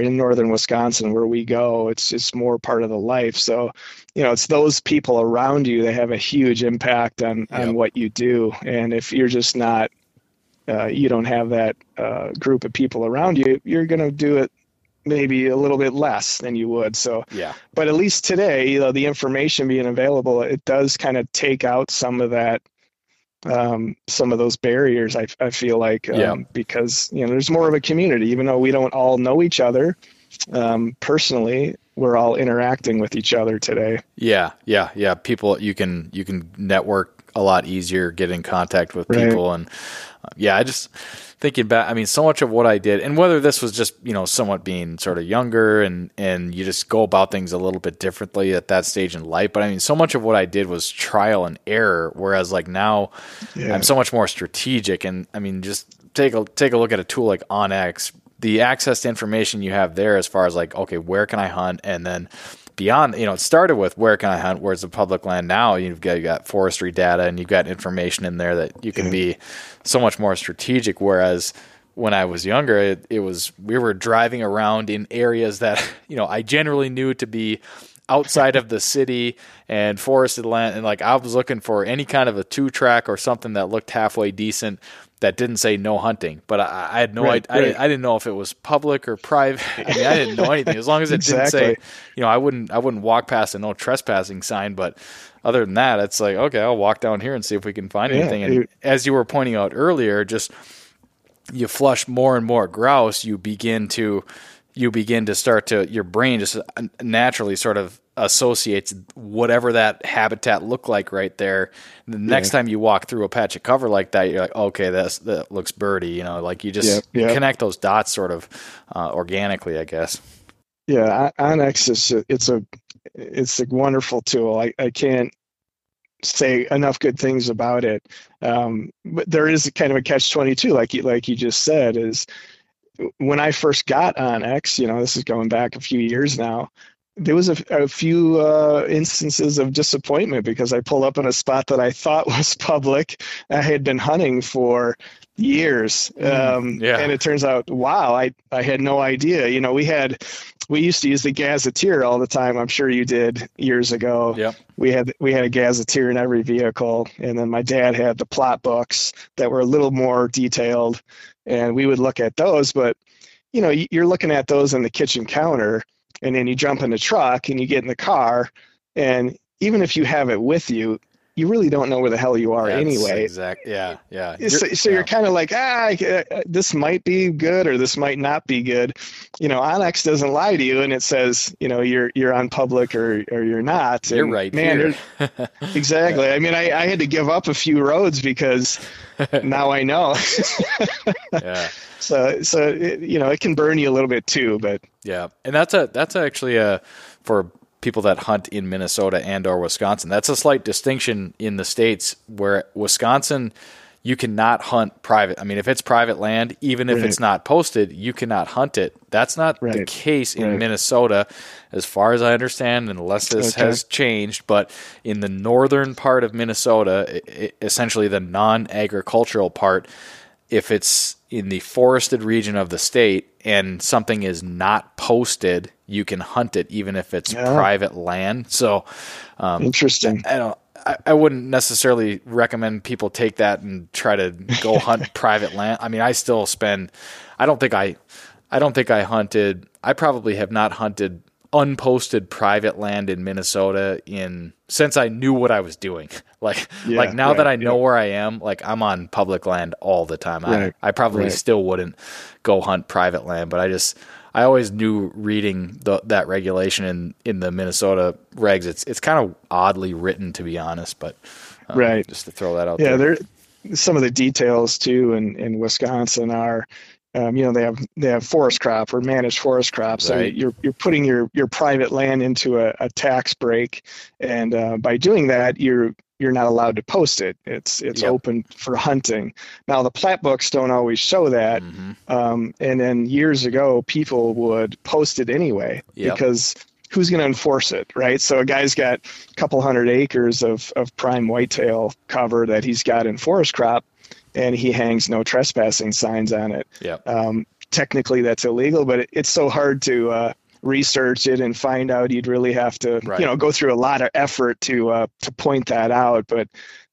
in northern Wisconsin where we go. It's just more part of the life. So, you know, it's those people around you that have a huge impact on what you do. And if you're just not, you don't have that group of people around you, you're going to do it maybe a little bit less than you would. So, yeah. But at least today, you know, the information being available, it does kind of take out some of that, some of those barriers, I feel like, because, you know, there's more of a community, even though we don't all know each other, personally, we're all interacting with each other today. Yeah. Yeah. Yeah. People, you can network a lot easier, get in contact with people. Right. And I just thinking back, I mean, so much of what I did, and whether this was just, you know, somewhat being sort of younger and you just go about things a little bit differently at that stage in life. But I mean, so much of what I did was trial and error. Whereas like now I'm so much more strategic, and I mean, just take a look at a tool like OnX, the access to information you have there as far as like, okay, where can I hunt? And then beyond, you know, it started with where can I hunt? Where's the public land? Now you've got forestry data, and you've got information in there that you can be so much more strategic. Whereas when I was younger, we were driving around in areas that, you know, I generally knew to be outside of the city and forested land. And like, I was looking for any kind of a 2-track or something that looked halfway decent that didn't say no hunting, but I had no idea. I didn't know if it was public or private. I mean, I didn't know anything. As long as it didn't say, you know, I wouldn't walk past a no trespassing sign. But other than that, it's like, okay, I'll walk down here and see if we can find anything. And as you were pointing out earlier, just you flush more and more grouse, you begin to start to, your brain just naturally sort of associates whatever that habitat looked like right there. And the next time you walk through a patch of cover like that, you're like, okay, that looks birdy, you know, like you just connect those dots sort of organically, I guess. Yeah. OnX is, it's a wonderful tool. I can't say enough good things about it. But there is kind of a catch-22, like you just said, is when I first got OnX, you know, this is going back a few years now, there was a few instances of disappointment because I pulled up in a spot that I thought was public. I had been hunting for years. And it turns out, wow, I had no idea. You know, we used to use the gazetteer all the time. I'm sure you did years ago. Yep. We had a gazetteer in every vehicle. And then my dad had the plot books that were a little more detailed, and we would look at those, but you know, you're looking at those on the kitchen counter, and then you jump in the truck and you get in the car, and even if you have it with you, you really don't know where the hell you are anyway. Exactly. Yeah. Yeah. So you're kind of like, this might be good or this might not be good. You know, OnX doesn't lie to you, and it says, you know, you're on public or you're not. And you're right, man. You're, exactly. I mean, I had to give up a few roads because now I know. Yeah. So it, you know, it can burn you a little bit too, but yeah. And that's actually for people that hunt in Minnesota and or Wisconsin. That's a slight distinction in the states, where Wisconsin, you cannot hunt private. I mean, if it's private land, even if it's not posted, you cannot hunt it. That's not the case in Minnesota, as far as I understand, unless this has changed. But in the northern part of Minnesota, essentially the non-agricultural part, if it's in the forested region of the state and something is not posted, you can hunt it even if it's private land. So interesting. I wouldn't necessarily recommend people take that and try to go hunt private land. I mean, I probably have not hunted unposted private land in Minnesota since I knew what I was doing. That I know where I am, like I'm on public land all the time. Right. I probably still wouldn't go hunt private land, but I always knew reading that regulation in the Minnesota regs, it's kind of oddly written, to be honest, but just to throw that out there. Yeah, some of the details too in Wisconsin are, they have forest crop or managed forest crops. Right. So you're putting your private land into a tax break, and by doing that, you're not allowed to post it. It's open for hunting. Now the plat books don't always show that. Mm-hmm. And then years ago, people would post it anyway because who's going to enforce it, right? So a guy's got a couple hundred acres of prime whitetail cover that he's got in forest crop, and he hangs no trespassing signs on it. Yep. Technically, that's illegal, but it's so hard to research it and find out. You'd really have to, go through a lot of effort to point that out. But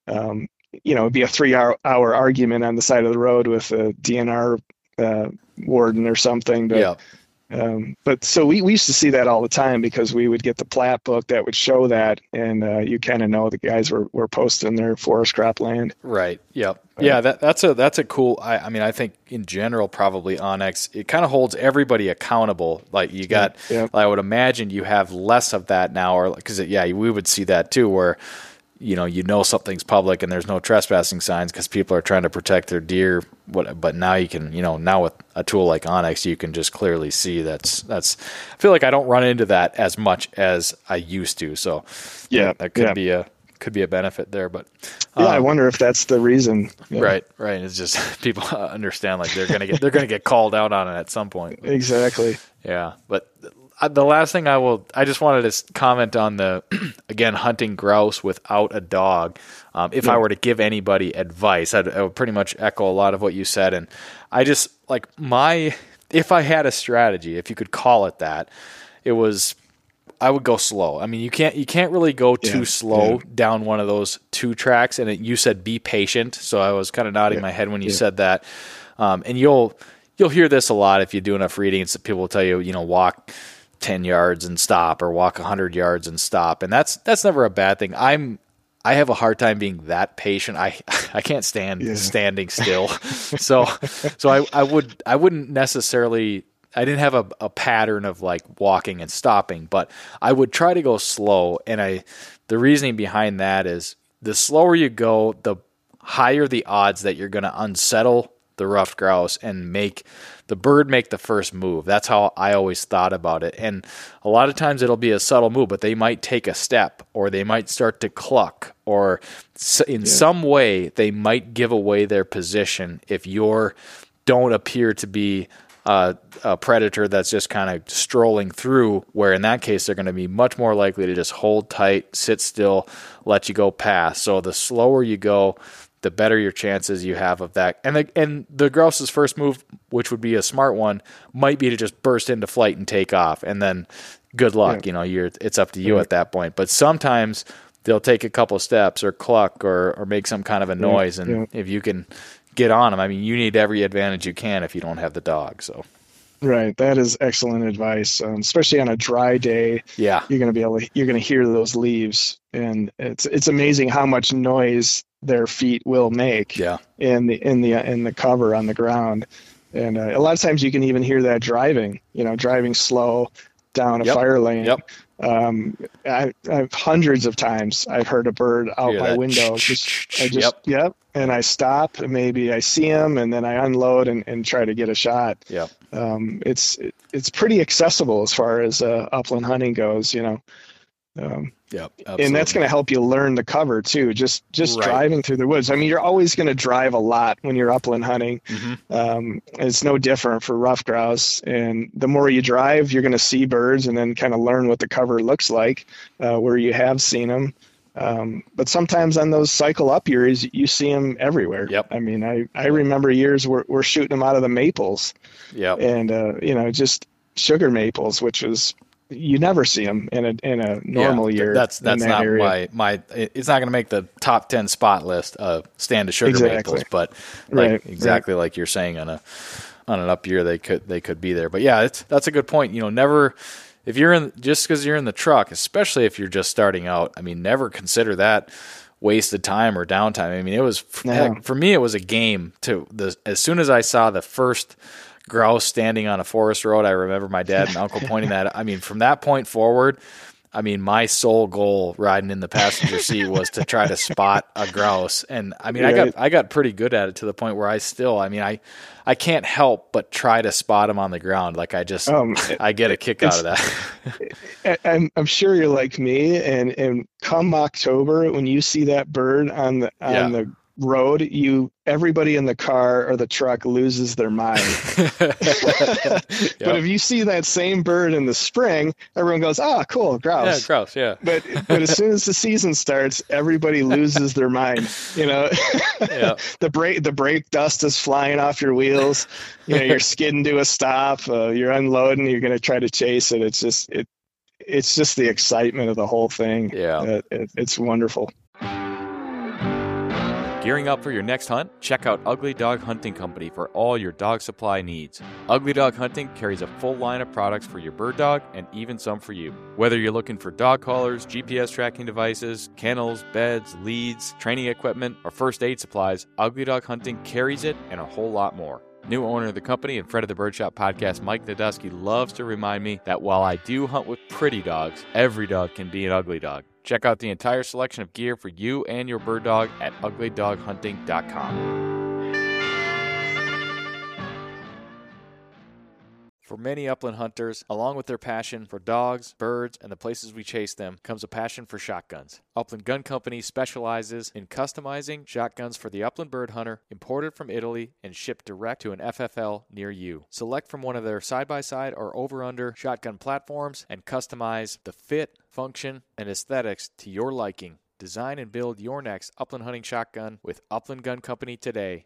it'd be a 3-hour argument on the side of the road with a DNR warden or something. But. Yep. But so we used to see that all the time because we would get the plat book that would show that, and you kind of know the guys were posting their forest crop land. Right. Yep. Yeah. That's a cool. I think in general, probably OnX, it kind of holds everybody accountable. Like you got, I would imagine you have less of that now, or because we would see that too, where something's public and there's no trespassing signs because people are trying to protect their deer. But now you can, now with a tool like OnX, you can just clearly see that's. I feel like I don't run into that as much as I used to. So that could be a benefit there. But I wonder if that's the reason. Yeah. Right. It's just people understand like they're gonna get called out on it at some point. But, exactly. Yeah, but. The last thing I just wanted to comment on hunting grouse without a dog. If I were to give anybody advice, I would pretty much echo a lot of what you said. And I just if I had a strategy, if you could call it that, it was, I would go slow. I mean, you can't really go too slow down one of those two tracks. And you said, be patient. So I was kind of nodding my head when you said that. And you'll hear this a lot. If you do enough reading, it's people will tell you, walk 10 yards and stop, or walk 100 yards and stop. And that's never a bad thing. I have a hard time being that patient. I can't stand standing still. So I wouldn't necessarily, I didn't have a pattern of like walking and stopping, but I would try to go slow. And the reasoning behind that is the slower you go, the higher the odds that you're going to unsettle the rough grouse and make the first move. That's how I always thought about it. And a lot of times it'll be a subtle move, but they might take a step, or they might start to cluck, or in some way they might give away their position if you don't appear to be a predator that's just kind of strolling through, where in that case, they're going to be much more likely to just hold tight, sit still, let you go past. So the slower you go, the better your chances you have of that. And the grouse's first move, which would be a smart one, might be to just burst into flight and take off. And then good luck, it's up to you at that point. But sometimes they'll take a couple steps or cluck or make some kind of a noise. And if you can get on them, I mean, you need every advantage you can if you don't have the dog. So. Right. That is excellent advice. Especially on a dry day, you're going to hear those leaves, and it's amazing how much noise their feet will make in the cover on the ground. And a lot of times you can even hear that driving slow down a fire lane. Yep. I've hundreds of times I've heard a bird out my window. And I stop, and maybe I see him, and then I unload and try to get a shot. Yep. It's pretty accessible as far as upland hunting goes, and that's going to help you learn the cover too. Just driving through the woods. I mean, you're always going to drive a lot when you're upland hunting. Mm-hmm. It's no different for rough grouse. And the more you drive, you're going to see birds and then kind of learn what the cover looks like, where you have seen them. But sometimes on those cycle up years, you see them everywhere. Yep. I mean, I remember years we're shooting them out of the maples. Yeah. And just sugar maples, which was. You never see them in a normal year. That's not area. It's not going to make the top 10 spot list of stand of sugar maples, but like you're saying on an up year, they could be there. But that's a good point. Never if you're in, just because you're in the truck, especially if you're just starting out, I mean, never consider that wasted time or downtime. I mean, it was, heck, for me, it was a game to the, as soon as I saw the first grouse standing on a forest road, I remember my dad and uncle pointing that out. I mean, from that point forward, I mean, my sole goal riding in the passenger seat was to try to spot a grouse. And I mean, right. I got pretty good at it to the point where I still, I mean, I can't help but try to spot them on the ground. Like I just, I get a kick out of that. I'm sure you're like me, and come October, when you see that bird on the road, everybody in the car or the truck loses their mind. But if you see that same bird in the spring, everyone goes, cool, grouse. Yeah, grouse, yeah. But as soon as the season starts, everybody loses their mind. You know, the brake dust is flying off your wheels. You know, you're skidding to a stop. You're unloading. You're going to try to chase it. It's just the excitement of the whole thing. Yeah, it's wonderful. Gearing up for your next hunt? Check out Ugly Dog Hunting Company for all your dog supply needs. Ugly Dog Hunting carries a full line of products for your bird dog and even some for you. Whether you're looking for dog collars, GPS tracking devices, kennels, beds, leads, training equipment, or first aid supplies, Ugly Dog Hunting carries it and a whole lot more. New owner of the company and friend of the Birdshot podcast, Mike Naduski, loves to remind me that while I do hunt with pretty dogs, every dog can be an ugly dog. Check out the entire selection of gear for you and your bird dog at uglydoghunting.com. For many upland hunters, along with their passion for dogs, birds, and the places we chase them, comes a passion for shotguns. Upland Gun Company specializes in customizing shotguns for the upland bird hunter, imported from Italy and shipped direct to an FFL near you. Select from one of their side-by-side or over-under shotgun platforms and customize the fit, function, and aesthetics to your liking. Design and build your next upland hunting shotgun with Upland Gun Company today.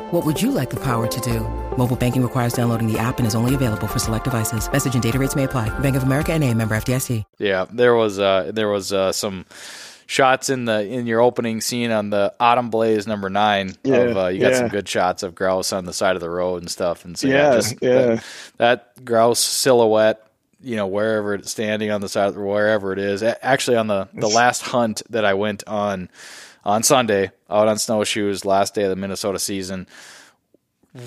What would you like the power to do? Mobile banking requires downloading the app and is only available for select devices. Message and data rates may apply. Bank of America NA, member FDIC. Yeah, there was some shots in your opening scene on the Autumn Blaze number 9. Yeah, you got some good shots of grouse on the side of the road and stuff. And so that grouse silhouette, you know, wherever it's standing on the side, wherever it is. Actually, on the last hunt that I went on. On Sunday, out on snowshoes, last day of the Minnesota season,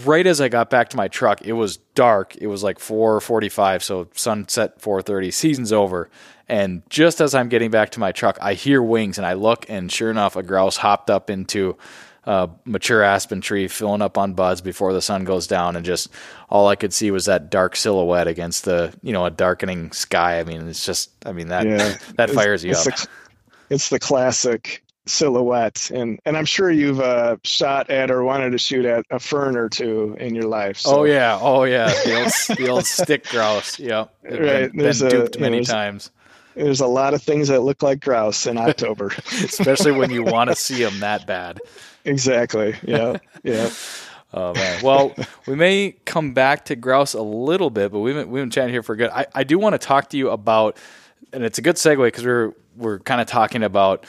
right as I got back to my truck, it was dark. It was like 4:45, so sunset 4:30, season's over. And just as I'm getting back to my truck, I hear wings, and I look, and sure enough, a grouse hopped up into a mature aspen tree, filling up on buds before the sun goes down, and just all I could see was that dark silhouette against a darkening sky. I mean, it's just, I mean, that fires you up. It's the classic silhouette, and I'm sure you've shot at or wanted to shoot at a fern or two in your life. So. Oh yeah, the old stick grouse. Yeah, right. Been duped many times. There's a lot of things that look like grouse in October, especially when you want to see them that bad. Exactly. Yeah. Yeah. Oh, man. Well, we may come back to grouse a little bit, but we've been chatting here for good. I do want to talk to you about, and it's a good segue because we're kind of talking about,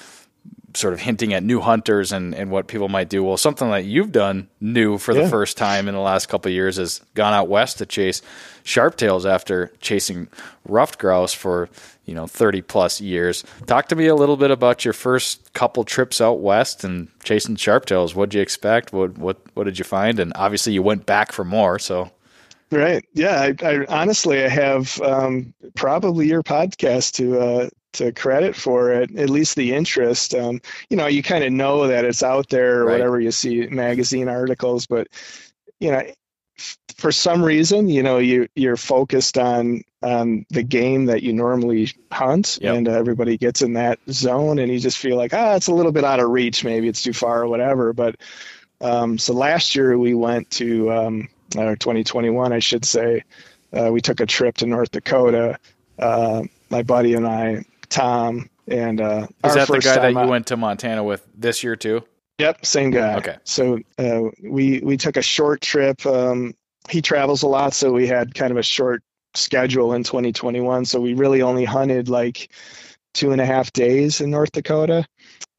sort of hinting at new hunters and what people might do. Well, something that you've done new for the first time in the last couple of years is gone out west to chase sharptails after chasing ruffed grouse for, 30 plus years. Talk to me a little bit about your first couple trips out west and chasing sharptails. What'd you expect? What did you find? And obviously you went back for more, so. Right. Yeah. I honestly, I have probably your podcast to credit for it, at least the interest. You kind of know that it's out there or whatever, you see magazine articles, but for some reason, you're focused on the game that you normally hunt, and everybody gets in that zone, and you just feel like, it's a little bit out of reach, maybe it's too far or whatever. But so last year we went to, or 2021, I should say, we took a trip to North Dakota. My buddy and I, Tom, And is that the guy that you went to Montana with this year too? Yep, same guy. Okay. So we took a short trip. He travels a lot, so we had kind of a short schedule in 2021. So we really only hunted like 2.5 days in North Dakota.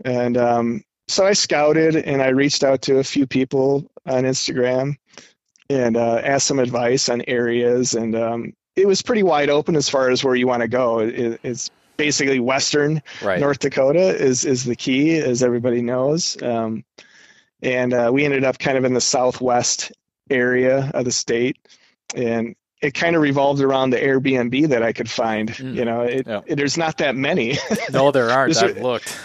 And so I scouted and I reached out to a few people on Instagram and asked some advice on areas. And it was pretty wide open as far as where you want to go. It's basically Western right. North Dakota is the key, as everybody knows. And we ended up kind of in the southwest area of the state, and it kind of revolved around the Airbnb that I could find. There's not that many. No, there aren't. I've looked.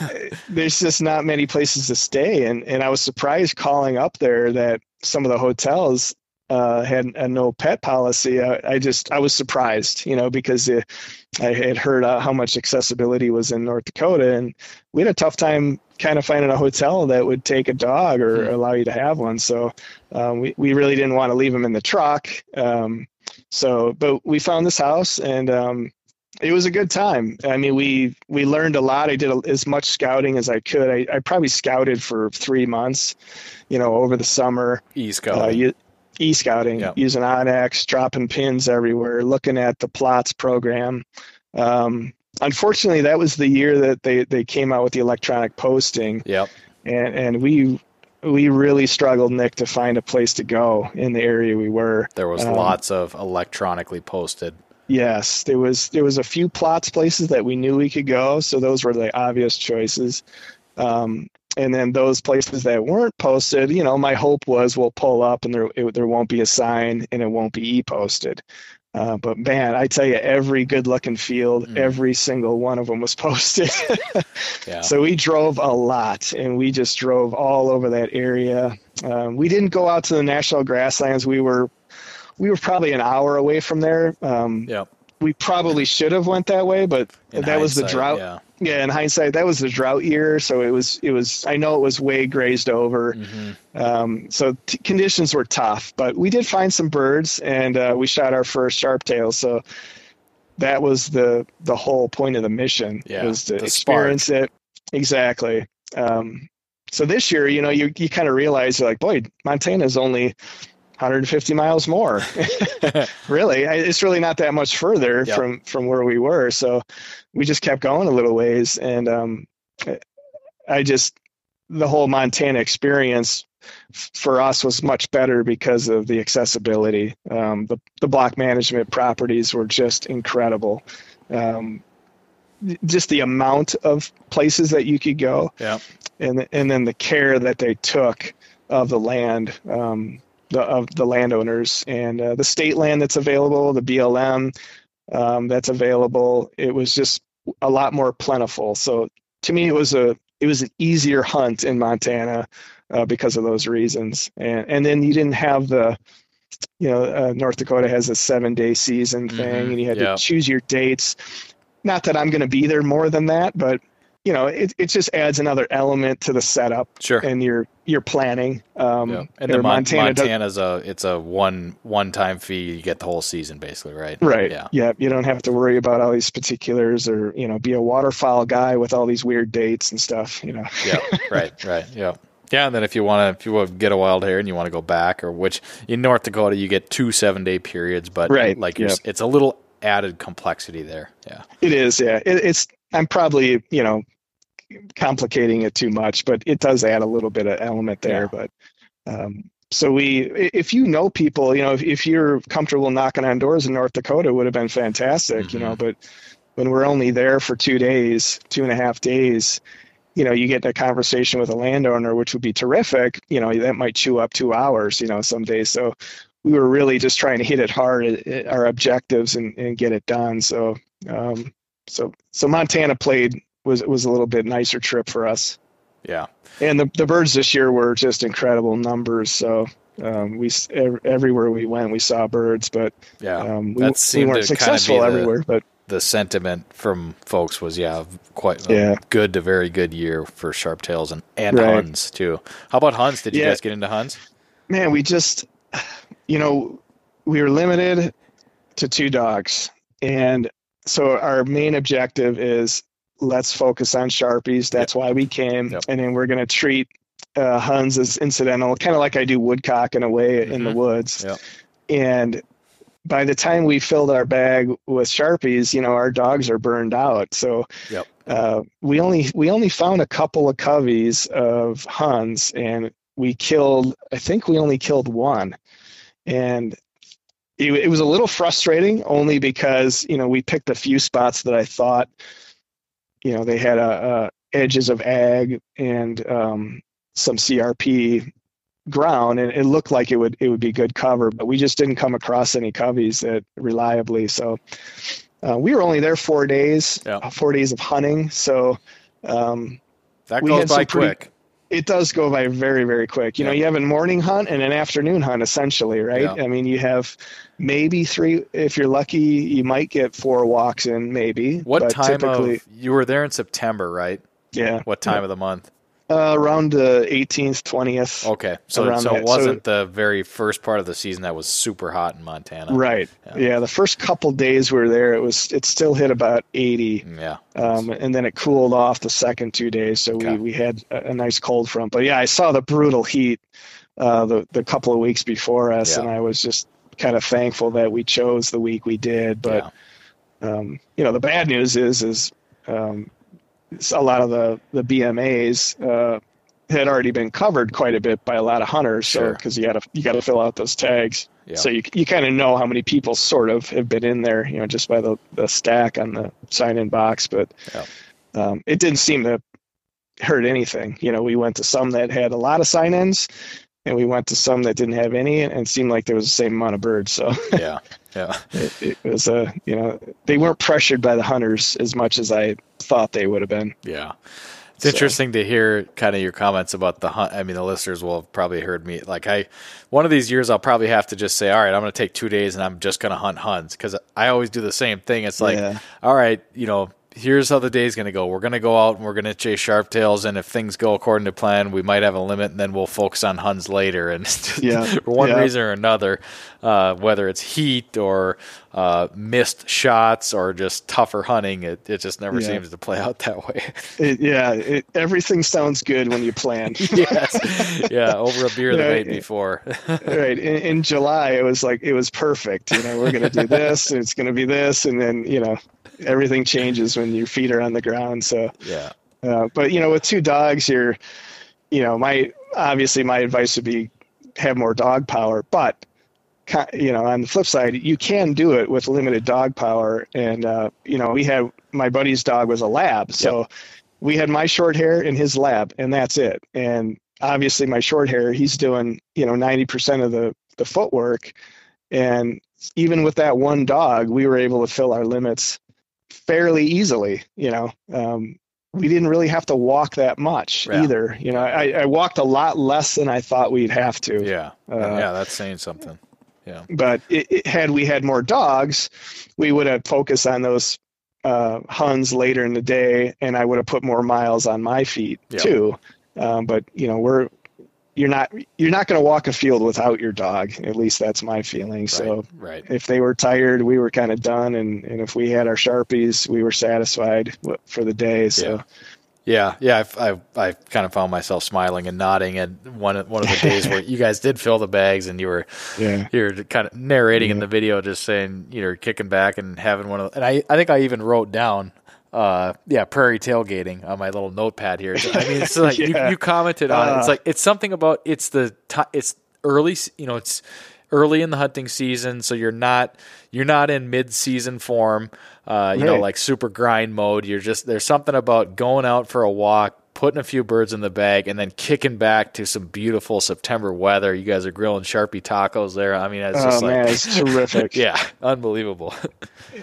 There's just not many places to stay. And I was surprised calling up there that some of the hotels had a no pet policy. I was surprised, because I had heard how much accessibility was in North Dakota, and we had a tough time kind of finding a hotel that would take a dog or allow you to have one. So we really didn't want to leave him in the truck. But we found this house, and it was a good time. I mean, we learned a lot. I did as much scouting as I could. I probably scouted for 3 months, over the summer. E-scouting, yep. Using OnX, dropping pins everywhere, looking at the plots program. Unfortunately, that was the year that they came out with the electronic posting. Yep. And we really struggled, Nick, to find a place to go in the area we were. There was lots of electronically posted. Yes, there was a few places that we knew we could go, so those were the obvious choices. And then those places that weren't posted, my hope was we'll pull up and there won't be a sign and it won't be e-posted. But man, I tell you, every good-looking field, every single one of them was posted. Yeah. So we drove a lot, and we just drove all over that area. We didn't go out to the national grasslands. We were probably an hour away from there. Yep. We probably should have went that way, but that was the drought. Yeah. Yeah, in hindsight, that was the drought year, so it was. I know it was way grazed over, so conditions were tough. But we did find some birds, and we shot our first sharptail. So that was the whole point of the mission, was to experience it. Exactly. So this year, you kind of realize, you're like, boy, Montana's only 150 miles more. Really, it's really not that much further from where we were. So we just kept going a little ways, and the whole Montana experience for us was much better because of the accessibility. The block management properties were just incredible. Just the amount of places that you could go, and then the care that they took of the land. Of the landowners and the state land that's available, the BLM that's available. It was just a lot more plentiful. So to me, it was an easier hunt in Montana because of those reasons. And then you didn't have North Dakota has a 7-day season thing, and you had to choose your dates. Not that I'm going to be there more than that, but it just adds another element to the setup and your planning. And the Montana's it's a one-time fee. You get the whole season basically, right? Right. Yeah. Yeah. You don't have to worry about all these particulars or, be a waterfowl guy with all these weird dates and stuff, Yeah. Right. Right. Yeah. Yeah. And then if you want to get a wild hair and you want to go back, or which in North Dakota, you get 2 7-day periods, but it's a little added complexity there. Yeah, it is. Yeah. I'm probably, complicating it too much, but it does add a little bit of element there. Yeah. But if you know people, if you're comfortable knocking on doors in North Dakota, it would have been fantastic, but when we're only there for 2.5 days, you get that conversation with a landowner, which would be terrific. That might chew up 2 hours, some days. So we were really just trying to hit it hard at our objectives and get it done. So, So Montana was a little bit nicer trip for us. Yeah. And the birds this year were just incredible numbers. So everywhere we went, we saw birds, but we weren't successful everywhere. But the sentiment from folks was good to very good year for sharptails and huns too. How about huns? Did you guys get into huns? Man, we just, we were limited to 2 dogs, and so our main objective is let's focus on Sharpies. That's why we came. Yep. And then we're going to treat Huns as incidental, kind of like I do woodcock in a way in the woods. Yep. And by the time we filled our bag with Sharpies, you know, our dogs are burned out. So we only found a couple of coveys of Huns, and we killed, I think we only killed one. And it was a little frustrating only because, you know, we picked a few spots that I thought, you know, they had edges of ag and some CRP ground, and it looked like it would be good cover, but we just didn't come across any coveys that reliably. So we were only there 4 days, 4 days of hunting. So that goes by quick. It does go by very, very quick. You know, you have a morning hunt and an afternoon hunt, essentially, right? Yeah. I mean, you have maybe three, if you're lucky, you might get four walks in, maybe. What time typically, you were there in September, right? Yeah. What time of the month? Around the 18th, 20th. Okay. So it wasn't the very first part of the season that was super hot in Montana. Right. Yeah. The first couple days we were there, it still hit about 80. Yeah. And then it cooled off the second 2 days. So we had a nice cold front, but I saw the brutal heat, the couple of weeks before us. Yeah. And I was just kind of thankful that we chose the week we did, but, you know, the bad news is a lot of the BMAs had already been covered quite a bit by a lot of hunters, so because you got to fill out those tags, so you kind of know how many people sort of have been in there, you know, just by the stack on the sign-in box. But it didn't seem to hurt anything. You know, we went to some that had a lot of sign-ins, and we went to some that didn't have any, and it seemed like there was the same amount of birds. So it was you know, they weren't pressured by the hunters as much as I thought they would have been. Yeah, it's interesting to hear kind of your comments about the hunt. I mean, the listeners will have probably heard me like one of these years I'll probably have to just say, all right, I'm going to take 2 days and I'm just going to hunt Huns, because I always do the same thing. It's like, all right, you know, here's how the day's going to go. We're going to go out and we're going to chase sharptails, and if things go according to plan, we might have a limit, and then we'll focus on Huns later. And for one reason or another, whether it's heat or missed shots or just tougher hunting, it just never seems to play out that way. Everything sounds good when you plan. Over a beer the night before. Right. In July, it was like, it was perfect. You know, we're going to do this, and it's going to be this, and then, you know, everything changes when your feet are on the ground. So, but you know, with two dogs, you know, obviously my advice would be have more dog power, but you know, on the flip side, you can do it with limited dog power. And, you know, we had, my buddy's dog was a lab. So we had my short hair and his lab, and that's it. And obviously my short hair, he's doing, you know, 90% of the footwork. And even with that one dog, we were able to fill our limits fairly easily. You know, we didn't really have to walk that much either. You know, I walked a lot less than I thought we'd have to. That's saying something. Yeah. But had we had more dogs, we would have focused on those Huns later in the day, and I would have put more miles on my feet too. But you know, you're not going to walk a field without your dog. At least that's my feeling. So if they were tired, we were kind of done. And if we had our Sharpies, we were satisfied for the day. So I kind of found myself smiling and nodding at one of the days where you guys did fill the bags, and you were kind of narrating in the video, just saying, you know, kicking back and having and I think I even wrote down, prairie tailgating on my little notepad here. So, I mean, it's like you commented on it. It's like, it's something about, it's early, you know, it's early in the hunting season, so you're not in mid-season form, you know, like super grind mode. You're just, there's something about going out for a walk, putting a few birds in the bag, and then kicking back to some beautiful September weather. You guys are grilling Sharpie tacos there. I mean, it's just man, it's terrific. Unbelievable.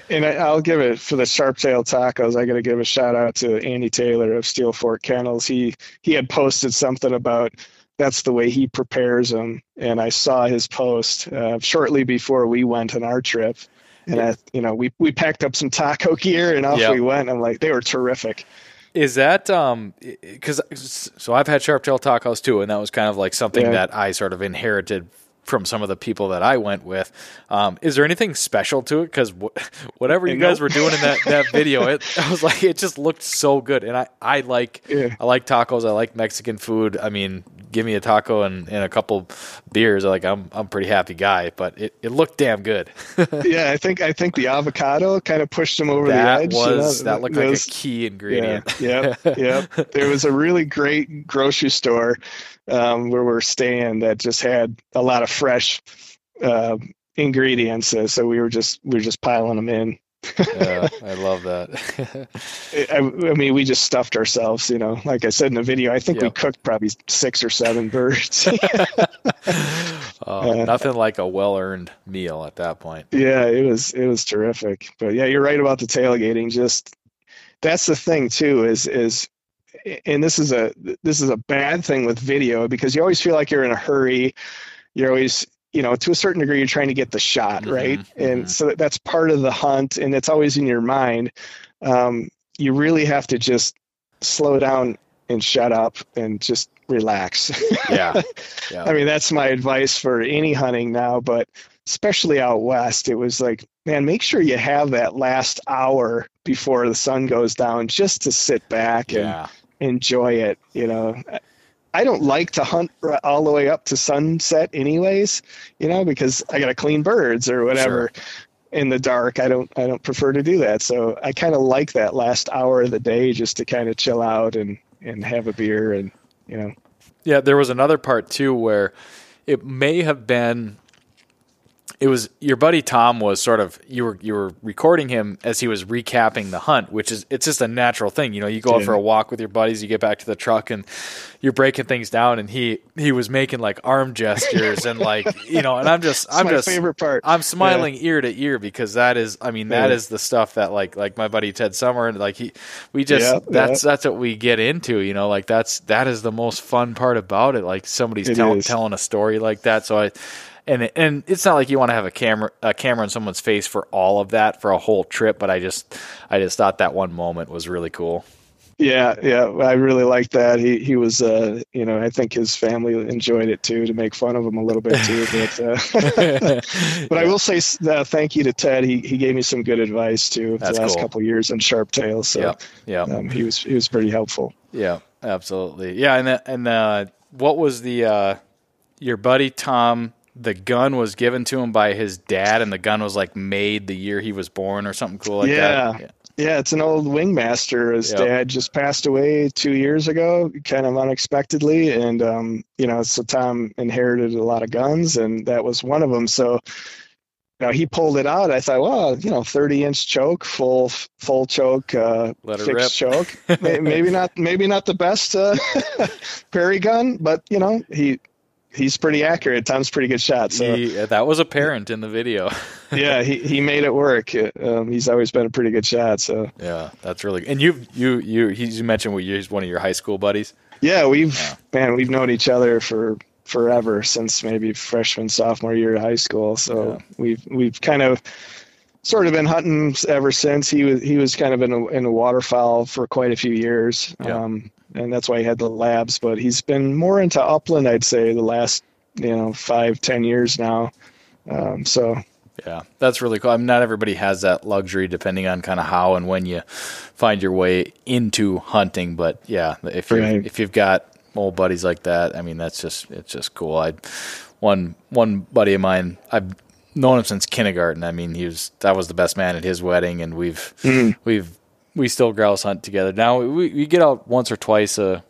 And I'll give it for the sharp-tailed tacos. I got to give a shout out to Andy Taylor of Steel Fort Kennels. He had posted something about, that's the way he prepares them. And I saw his post shortly before we went on our trip. And, you know, we packed up some taco gear and off we went. I'm like, they were terrific. Is that because I've had sharp-tailed tacos too, and that was kind of like something that I sort of inherited from some of the people that I went with. Is there anything special to it? Because whatever you guys were doing in that video, I was like, it just looked so good. And I like tacos. I like Mexican food. I mean, give me a taco and a couple beers. Like I'm a pretty happy guy, but it looked damn good. Yeah. I think the avocado kind of pushed them over the edge. That looked like a key ingredient. Yeah. Yeah. There was a really great grocery store where we're staying that just had a lot of fresh ingredients, so we were just piling them in. Yeah, I love that. I mean, we just stuffed ourselves, like I said in the video. I think we cooked probably 6 or 7 birds. Nothing like a well-earned meal at that point. Yeah, it was terrific. But yeah, you're right about the tailgating. Just that's the thing too is and this is a bad thing with video, because you always feel like you're in a hurry. You're always, to a certain degree, you're trying to get the shot, right? Mm-hmm. And so that's part of the hunt, and it's always in your mind. You really have to just slow down and shut up and just relax. Yeah. I mean, that's my advice for any hunting now, but especially out west, it was like, man, make sure you have that last hour before the sun goes down just to sit back and enjoy it. I don't like to hunt all the way up to sunset anyways, because I got to clean birds or whatever in the dark. I don't prefer to do that. So I kind of like that last hour of the day just to kind of chill out and have a beer and. Yeah. There was another part too, where it may have been, it was your buddy Tom was sort of, you were recording him as he was recapping the hunt, which is, it's just a natural thing. You go out for a walk with your buddies, you get back to the truck and you're breaking things down, and he was making like arm gestures and and I'm just favorite part. I'm smiling ear to ear, because that is, is the stuff that like my buddy Ted Summer, and that's what we get into, that is the most fun part about it. Like somebody's telling a story like that. So And it's not like you want to have a camera in someone's face for all of that for a whole trip, but I just thought that one moment was really cool. Yeah, I really liked that. He was, I think his family enjoyed it too, to make fun of him a little bit too. But I will say thank you to Ted. He gave me some good advice too for the last couple of years on Sharp Tails. So he was pretty helpful. Yeah, absolutely. Yeah, and what was the your buddy Tom? The gun was given to him by his dad, and the gun was like made the year he was born or something cool like that. Yeah, it's an old Wingmaster. His dad just passed away 2 years ago, kind of unexpectedly. And, so Tom inherited a lot of guns, and that was one of them. So, he pulled it out. I thought, 30-inch choke, full choke, fixed choke. Maybe not the best prairie gun, but, he's pretty accurate. Tom's pretty good shot. So that was apparent in the video. Yeah, he made it work. He's always been a pretty good shot. So yeah, that's really good. And you mentioned he's one of your high school buddies. Yeah, we've known each other for forever, since maybe freshman, sophomore year of high school. So we've kind of sort of been hunting ever since. He was kind of in a waterfowl for quite a few years. And that's why he had the labs, but he's been more into upland, I'd say, the last 5-10 years now. Yeah, that's really cool. I mean, not everybody has that luxury, depending on kind of how and when you find your way into hunting. But yeah, if you've got old buddies like that, I mean, it's just cool. One buddy of mine, I've known him since kindergarten. I mean, I was the best man at his wedding, and we still grouse hunt together. Now we get out once or twice a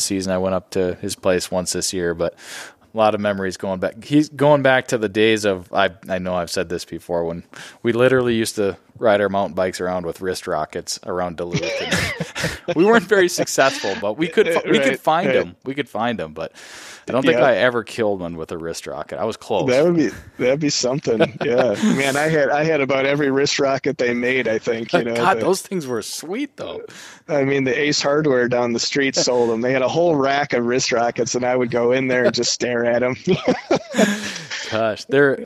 season. I went up to his place once this year, but a lot of memories going back. He's going back to the days of, I know I've said this before, when we literally used to ride our mountain bikes around with wrist rockets around Duluth. We weren't very successful, but we could find them. But I don't think I ever killed one with a wrist rocket. I was close. That'd be something. Yeah, man, I had about every wrist rocket they made, I think. God, those things were sweet though. I mean, the Ace Hardware down the street sold them. They had a whole rack of wrist rockets, and I would go in there and just stare at them. Gosh, they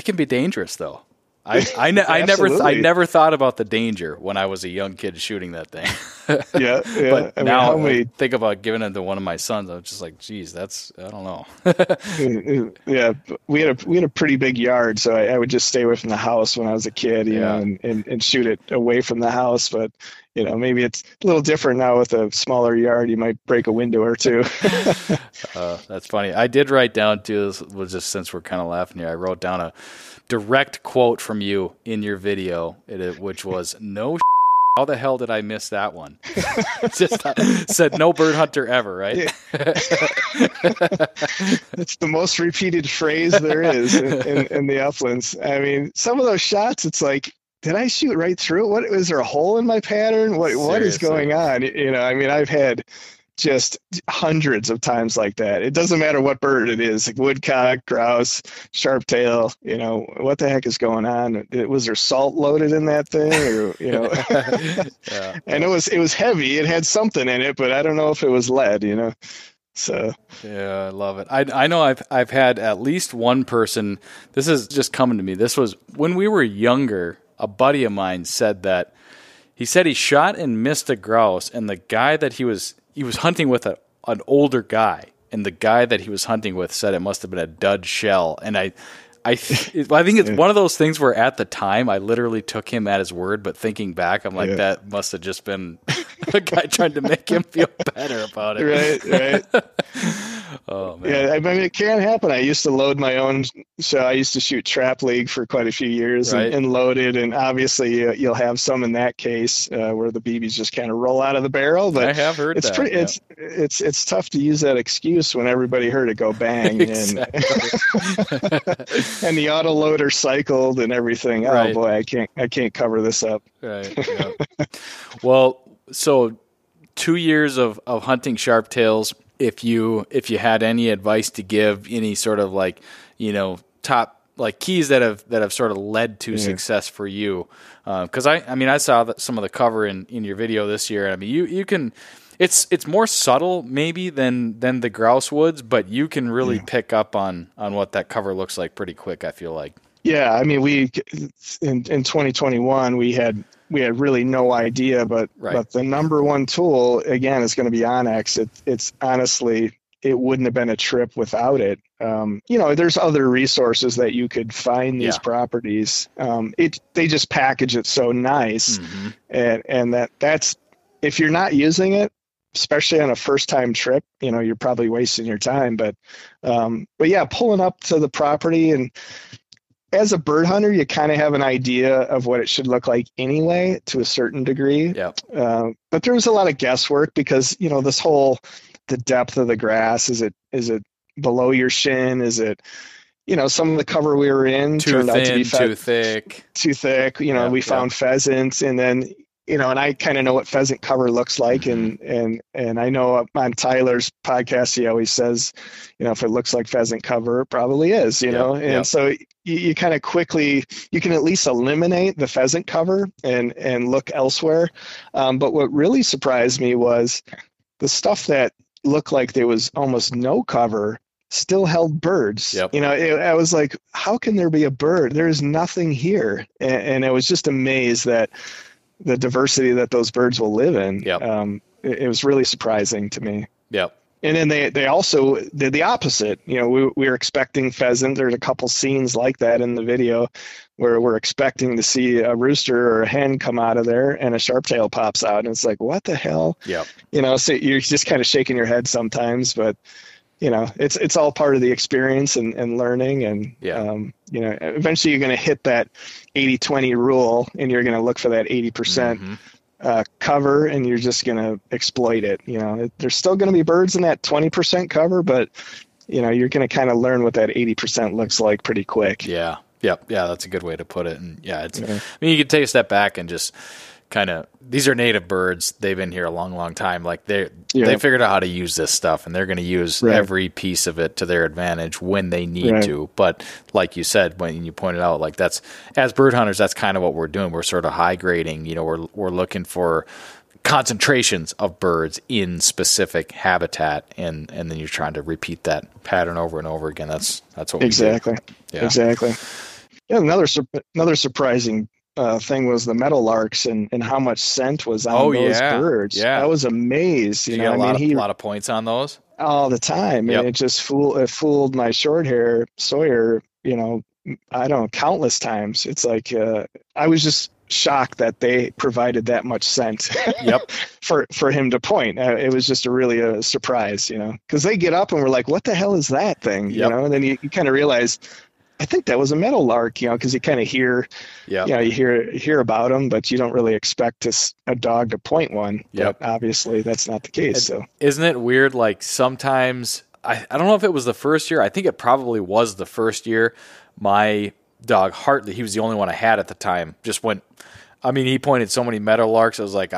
can be dangerous though. I never thought about the danger when I was a young kid shooting that thing. Yeah, yeah. But I mean, now I think about giving it to one of my sons. I'm just like, geez, that's, I don't know. Yeah, we had a pretty big yard, so I would just stay away from the house when I was a kid, you know, and shoot it away from the house. But you know, maybe it's a little different now with a smaller yard. You might break a window or two. That's funny. I did write down too. This was just, since we're kind of laughing here, I wrote down a direct quote from you in your video, which was, "No, how the hell did I miss that one?" Just said, "No bird hunter ever," right? Yeah. It's the most repeated phrase there is in the uplands. I mean, some of those shots, it's like, did I shoot right through it? What, was there a hole in my pattern? What is going on? You know, I mean, I've had just hundreds of times like that. It doesn't matter what bird it is, like woodcock, grouse, sharptail, you know, what the heck is going on? Was there salt loaded in that thing? Or, you know, yeah. And it was heavy. It had something in it, but I don't know if it was lead, you know? So, yeah, I love it. I know I've had at least one person, this is just coming to me. This was when we were younger, a buddy of mine said that he shot and missed a grouse, and the guy that he was hunting with, an older guy, and the guy that he was hunting with said it must have been a dud shell. And I think it's one of those things where at the time I literally took him at his word, but thinking back, I'm like, that must have just been the guy trying to make him feel better about it. Right. Oh man. Yeah, I mean, it can happen. I used to load my own, so I used to shoot trap league for quite a few years, and load it. And obviously, you'll have some in that case where the BBs just kind of roll out of the barrel. But I have heard it's that. It's tough to use that excuse when everybody heard it go bang. And the auto loader cycled and everything. Right. Oh boy, I can't cover this up. Right. Yeah. Well, so 2 years of hunting sharptails. If you had any advice to give, any sort of like, you know, top like keys that have sort of led to success for you, because I saw some of the cover in your video this year. And I mean, you can, it's more subtle maybe than the grouse woods, but you can really pick up on what that cover looks like pretty quick, I feel like. Yeah, I mean, we in 2021 we had really no idea, but the number one tool again is going to be OnX. It's honestly, it wouldn't have been a trip without it. You know, there's other resources that you could find these properties. They just package it so nice, and that's if you're not using it, especially on a first-time trip, you know, you're probably wasting your time. But yeah, pulling up to the property and. As a bird hunter, you kind of have an idea of what it should look like anyway, to a certain degree. Yeah. But there was a lot of guesswork because, you know, this whole, the depth of the grass, is it below your shin? Is it, you know, some of the cover we were in turned out to be too thick. You know, we found pheasants, and then, you know, and I kind of know what pheasant cover looks like. And I know on Tyler's podcast, he always says, you know, if it looks like pheasant cover, it probably is, you know? And so you kind of quickly, you can at least eliminate the pheasant cover and look elsewhere. But what really surprised me was the stuff that looked like there was almost no cover still held birds. Yep. You know, I was like, how can there be a bird? There is nothing here. And I was just amazed that, the diversity that those birds will live in. Yep. It was really surprising to me. Yep. And then they also did the opposite. You know, we were expecting pheasant. There's a couple scenes like that in the video where we're expecting to see a rooster or a hen come out of there, and a sharptail pops out, and it's like, what the hell? Yep. You know, so you're just kind of shaking your head sometimes, but you know, it's all part of the experience and learning, and you know, eventually you're going to hit that 80-20 rule, and you're going to look for that 80% cover, and you're just going to exploit it. You know, there's still going to be birds in that 20% cover, but you know, you're going to kind of learn what that 80% looks like pretty quick. Yeah. Yep. Yeah. That's a good way to put it. And I mean, you can take a step back and just kind of, these are native birds. They've been here a long, long time. Like they figured out how to use this stuff, and they're going to use every piece of it to their advantage when they need to. But like you said, when you pointed out, like that's, as bird hunters, that's kind of what we're doing. We're sort of high grading, you know, we're looking for concentrations of birds in specific habitat. And then you're trying to repeat that pattern over and over again. That's what we do. Exactly. Yeah, another surprising thing was the meadowlarks and how much scent was on those birds. Yeah, I was amazed. You know, a lot of points on those all the time, and it just fooled my short hair Sawyer. You know, I don't know, countless times. It's like I was just shocked that they provided that much scent. For him to point. It was just a surprise, you know, because they get up and we're like, what the hell is that thing? Yep. You know, and then you kind of realize, I think that was a meadowlark, you know, because you kind of hear, you know, you hear about them, but you don't really expect a dog to point one. Yep. But obviously that's not the case. So isn't it weird? Like sometimes I don't know if it was the first year. I think it probably was the first year. My dog Hartley, he was the only one I had at the time, just went, I mean, he pointed so many meadowlarks. I was like,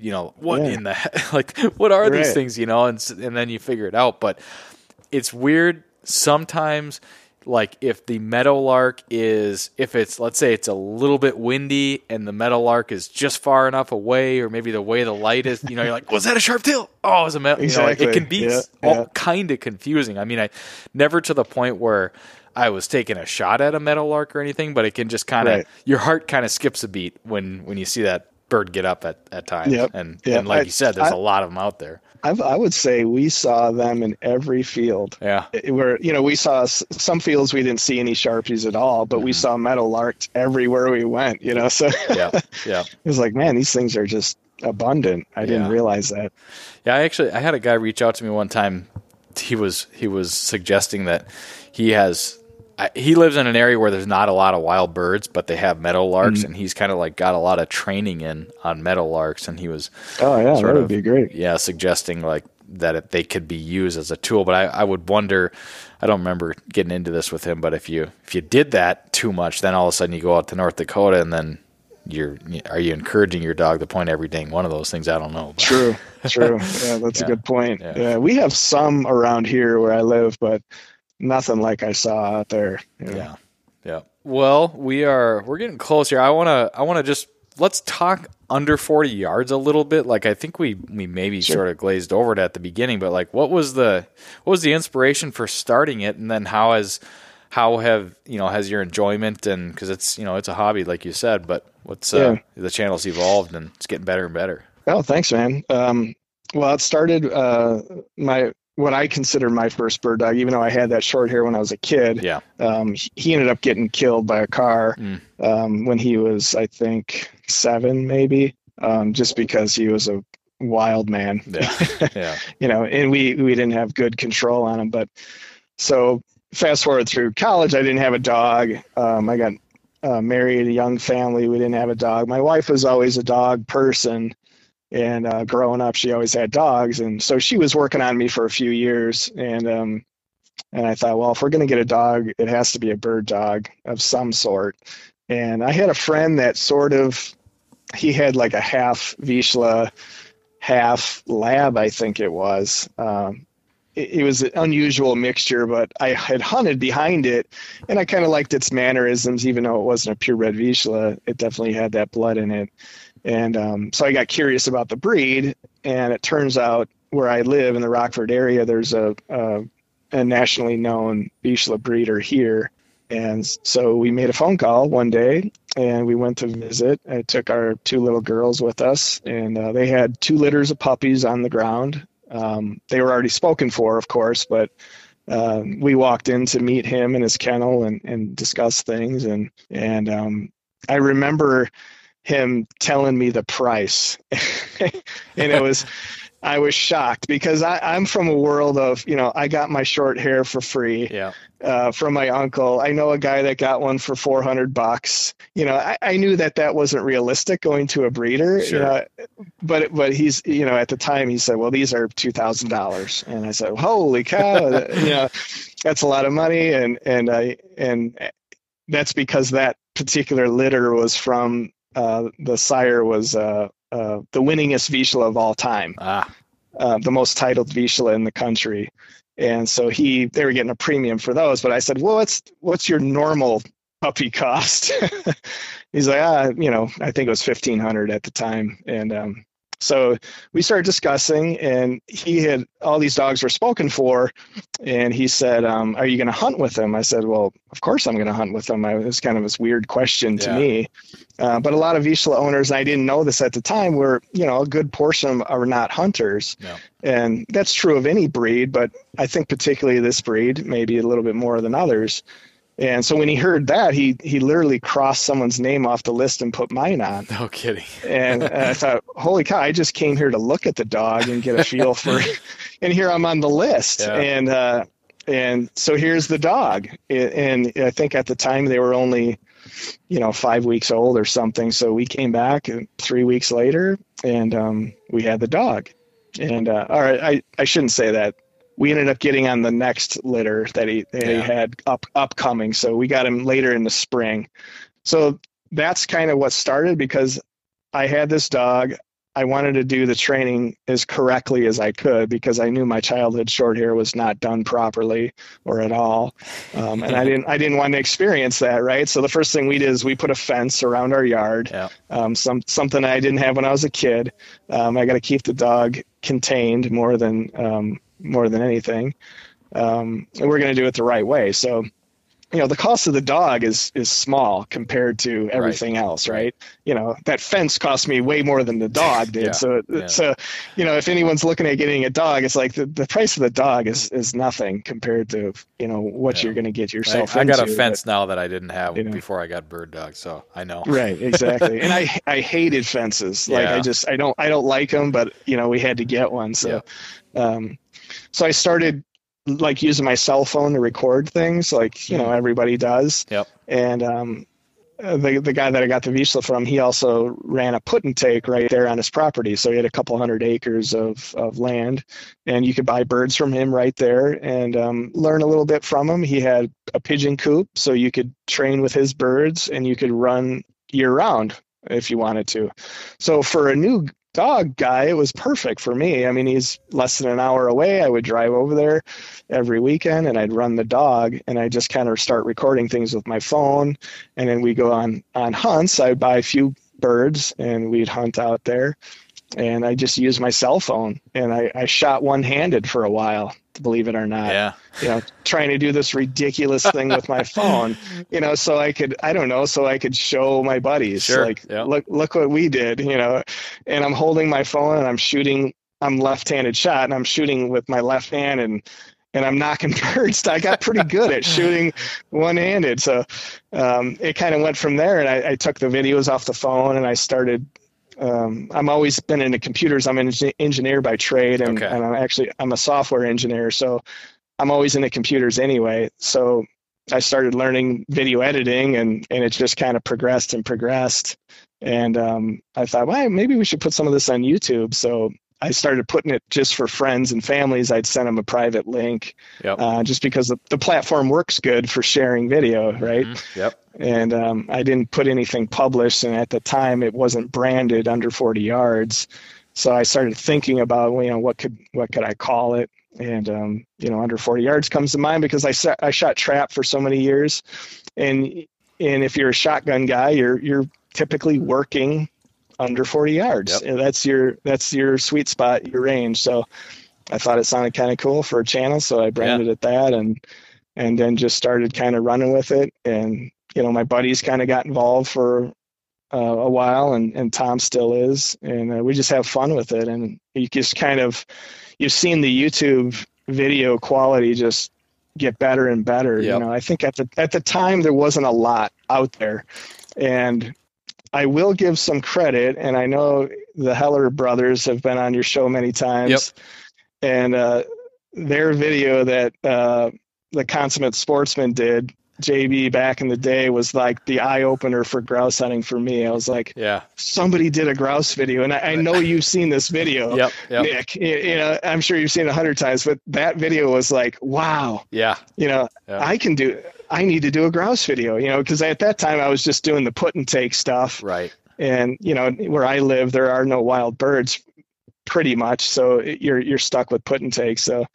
you know, what in the heck? Like, what are these things, you know? And then you figure it out. But it's weird sometimes, like if the meadowlark is, if it's, let's say it's a little bit windy and the meadowlark is just far enough away, or maybe the way the light is, you know, you're like, was that a sharp tail? Oh, it was a meadow. Exactly. You know, like it can be kind of confusing. I mean, I never to the point where I was taking a shot at a meadowlark or anything, but it can just kind of, your heart kind of skips a beat when you see that bird get up at times. Yep. And like you said, there's a lot of them out there. I would say we saw them in every field. Yeah. Where, you know, we saw some fields we didn't see any Sharpies at all, but we saw meadowlarks everywhere we went, you know? So it was like, man, these things are just abundant. I didn't realize that. Yeah. I had a guy reach out to me one time. He was suggesting that he has, he lives in an area where there's not a lot of wild birds, but they have meadowlarks, and he's kind of like got a lot of training in on meadowlarks. And he was, that would be great. Yeah, suggesting like that they could be used as a tool. But I would wonder, I don't remember getting into this with him, but if you did that too much, then all of a sudden you go out to North Dakota and then are you encouraging your dog to point every dang one of those things? I don't know. But. True. Yeah, that's a good point. Yeah. Yeah, we have some around here where I live, but nothing like I saw out there. You know? Yeah. Well, we're getting close here. I wanna just let's talk under 40 yards a little bit. Like I think we maybe sort of glazed over it at the beginning, but like what was the inspiration for starting it, and then has your enjoyment, and because it's, you know, it's a hobby like you said, but what's the channel's evolved and it's getting better and better. Oh, thanks, man. Well, it started what I consider my first bird dog, even though I had that short hair when I was a kid. Yeah. He ended up getting killed by a car when he was, I think, 7 maybe, just because he was a wild man. Yeah. You know, and we didn't have good control on him. But so fast forward through college, I didn't have a dog. I got married, a young family. We didn't have a dog. My wife was always a dog person. And growing up, she always had dogs. And so she was working on me for a few years. And I thought, well, if we're going to get a dog, it has to be a bird dog of some sort. And I had a friend that he had like a half Vizsla, half lab, I think it was. It was an unusual mixture, but I had hunted behind it, and I kind of liked its mannerisms, even though it wasn't a purebred Vizsla. It definitely had that blood in it. And so I got curious about the breed, and it turns out where I live in the Rockford area, there's a nationally known Vizsla breeder here. And so we made a phone call one day, and we went to visit. I took our 2 little girls with us, and they had 2 litters of puppies on the ground. They were already spoken for, of course, but we walked in to meet him in his kennel and discuss things. And I remember him telling me the price and I was shocked because I'm from a world of, you know, I got my short hair for free from my uncle. I know a guy that got one for $400. You know, I knew that wasn't realistic going to a breeder, sure. You know, but he's, you know, at the time he said, well, these are $2,000. And I said, holy cow, you know, that's a lot of money. And that's because that particular litter was from, the sire was the winningest Vizsla of all time, the most titled Vizsla in the country. And so they were getting a premium for those. But I said, well, what's your normal puppy cost? He's like, you know, I think it was $1,500 at the time. And So we started discussing, and he had all these dogs were spoken for, and he said, are you going to hunt with them? I said, well, of course I'm going to hunt with them. It was kind of this weird question to me. But a lot of Vizsla owners, and I didn't know this at the time, were, you know, a good portion are not hunters. Yeah. And that's true of any breed, but I think particularly this breed, maybe a little bit more than others. And so when he heard that, he literally crossed someone's name off the list and put mine on. No kidding. And I thought, holy cow, I just came here to look at the dog and get a feel for it. And here I'm on the list. Yeah. And so here's the dog. And I think at the time they were only, you know, 5 weeks old or something. So we came back 3 weeks later and we had the dog. And all right, I shouldn't say that. We ended up getting on the next litter that he had upcoming. So we got him later in the spring. So that's kind of what started, because I had this dog. I wanted to do the training as correctly as I could, because I knew my childhood short hair was not done properly or at all. And I didn't want to experience that. Right. So the first thing we did is we put a fence around our yard. Yeah. Something I didn't have when I was a kid. I got to keep the dog contained more than anything. And we're going to do it the right way. So, you know, the cost of the dog is small compared to everything else, right? You know, that fence cost me way more than the dog did. So, you know, if anyone's looking at getting a dog, it's like the price of the dog is nothing compared to, you know, what you're going to get yourself into. I got a fence now that I didn't have before I got bird dog, so I know. Right, exactly. And I hated fences. Like I don't like them, but, you know, we had to get one. So, so I started like using my cell phone to record things, like, you know, everybody does. Yep. And the guy that I got the Vizsla from, he also ran a put and take right there on his property. So he had a couple hundred acres of land, and you could buy birds from him right there and learn a little bit from him. He had a pigeon coop, so you could train with his birds and you could run year round if you wanted to. So for a new dog guy, it was perfect for me. I mean, he's less than an hour away. I would drive over there every weekend and I'd run the dog, and I just kind of start recording things with my phone. And then we go on hunts. I'd buy a few birds and we'd hunt out there, and I just used my cell phone, and I shot one-handed for a while, believe it or not. Yeah. You know, trying to do this ridiculous thing with my phone, you know, so I could show my buddies, look what we did, you know. And I'm holding my phone and I'm left-handed shot, and I'm shooting with my left hand and I'm knocking birds. I got pretty good at shooting one-handed. So it kind of went from there, and I took the videos off the phone and I started. I'm always been into computers. I'm an engineer by trade, and I'm a software engineer. So I'm always into computers anyway. So I started learning video editing, and it just kind of progressed. And I thought, well, maybe we should put some of this on YouTube. So I started putting it just for friends and families. I'd send them a private link, just because the platform works good for sharing video, right? Mm-hmm. Yep. And I didn't put anything published, and at the time it wasn't branded Under 40 Yards. So I started thinking about, you know, what could I call it? And you know, Under 40 Yards comes to mind because I shot trap for so many years, and if you're a shotgun guy, you're typically working under 40 yards. Yep. And that's your sweet spot, your range. So I thought it sounded kind of cool for a channel. So I branded it that, and then just started kind of running with it. And, you know, my buddies kind of got involved for a while, and Tom still is, and we just have fun with it. And you just kind of, you've seen the YouTube video quality just get better and better. Yep. You know, I think at the time there wasn't a lot out there, and I will give some credit, and I know the Heller brothers have been on your show many times. Yep. And their video that the Consummate Sportsman did, JB, back in the day, was like the eye opener for grouse hunting for me. I was like, somebody did a grouse video, and I know you've seen this video, Nick. You know, I'm sure you've seen it 100 times, but that video was like, wow. Yeah. You know, I need to do a grouse video, you know, because at that time I was just doing the put and take stuff. Right. And, you know, where I live, there are no wild birds pretty much. So you're stuck with put and take. So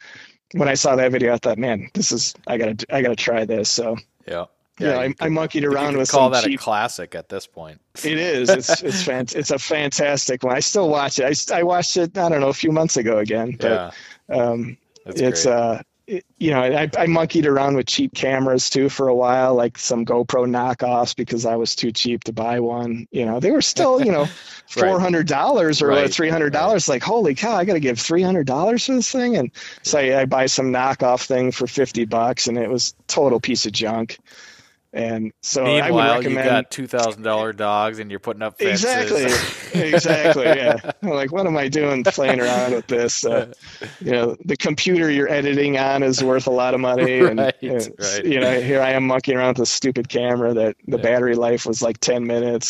when I saw that video, I thought, man, I gotta try this. So, yeah. Yeah, I monkeyed around with some cheap. Call that a classic at this point. It is. It's a fantastic one. I still watch it. I watched it, I don't know, a few months ago again. But, yeah. It's great. I monkeyed around with cheap cameras too for a while, like some GoPro knockoffs because I was too cheap to buy one. You know, they were still, $400 or $300. Like, holy cow, I got to give $300 for this thing. And so I buy some knockoff thing for $50 and it was total piece of junk. And so meanwhile, I would recommend. You got $2,000 dogs, and you're putting up fences. Exactly. Yeah. I'm like, what am I doing playing around with this? The computer you're editing on is worth a lot of money, and here I am monkeying around with a stupid camera that the battery life was like 10 minutes.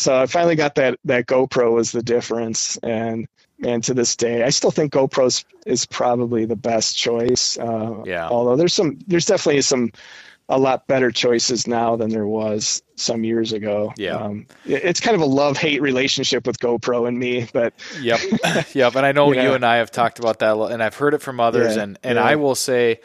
So I finally got that GoPro was the difference, and to this day, I still think GoPro is probably the best choice. Although there's definitely a lot better choices now than there was some years ago. Yeah. It's kind of a love-hate relationship with GoPro and me, but yep. And I know you and I have talked about that a lot, and I've heard it from others. And I will say,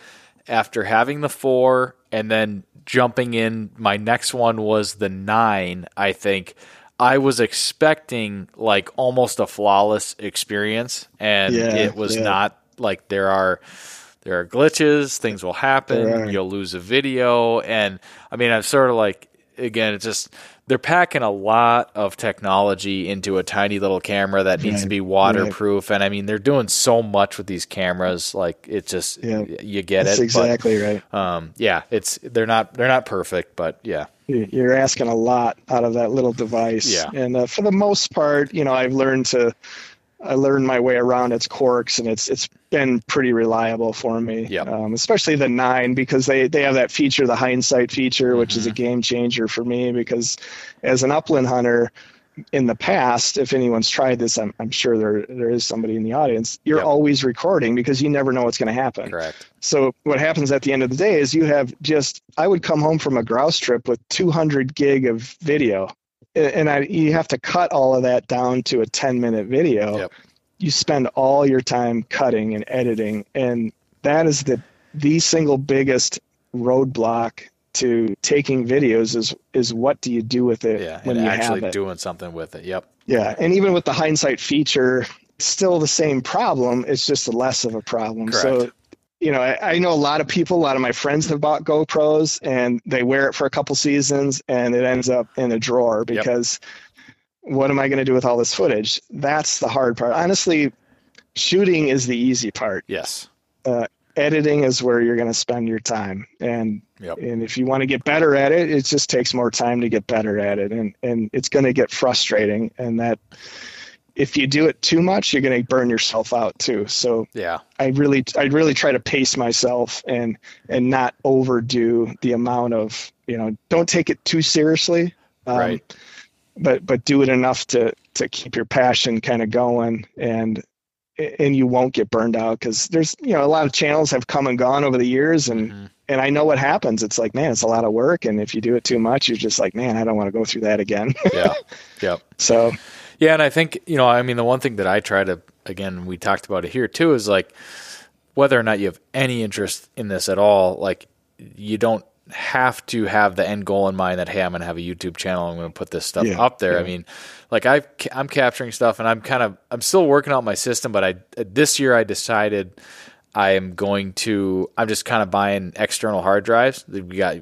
after having the 4 and then jumping in, my next one was the 9. I think I was expecting like almost a flawless experience, and it was not. Like there are glitches, things will happen, you'll lose a video. And I mean, I'm sort of like, again, it's just, they're packing a lot of technology into a tiny little camera that needs to be waterproof. And I mean, they're doing so much with these cameras. Like it just, you get that's it. Exactly. But, right. They're not perfect, but you're asking a lot out of that little device. Yeah. And for the most part, I've learned my way around its quirks, and it's been pretty reliable for me. Yep. Especially the 9, because they have that feature, the hindsight feature, which is a game changer for me, because as an upland hunter in the past, if anyone's tried this, I'm sure there is somebody in the audience, you're always recording because you never know what's going to happen. Correct. So what happens at the end of the day is you have I would come home from a grouse trip with 200 gig of video. And you have to cut all of that down to a 10-minute video. Yep. You spend all your time cutting and editing, and that is the single biggest roadblock to taking videos is what do you do with it when and you actually have it. Doing something with it. Yep. Yeah, and even with the hindsight feature, still the same problem. It's just less of a problem. Correct. So, I know a lot of my friends have bought GoPros, and they wear it for a couple seasons and it ends up in a drawer because what am I going to do with all this footage? That's the hard part. Honestly, shooting is the easy part. Yes. Editing is where you're going to spend your time. And if you want to get better at it, it just takes more time to get better at it. And it's going to get frustrating, and that if you do it too much, you're going to burn yourself out too. So I really try to pace myself and not overdo the amount of, don't take it too seriously, but do it enough to keep your passion kind of going, and you won't get burned out. Cause there's, a lot of channels have come and gone over the years, and I know what happens. It's like, man, it's a lot of work. And if you do it too much, you're just like, man, I don't want to go through that again. Yeah. Yeah. So, yeah, and I think, the one thing that I try to, again, we talked about it here too, is like whether or not you have any interest in this at all, like you don't have to have the end goal in mind that, hey, I'm going to have a YouTube channel, I'm going to put this stuff up there. Yeah. I mean, like I'm capturing stuff, and I'm still working out my system, but this year I decided I'm just kind of buying external hard drives. We got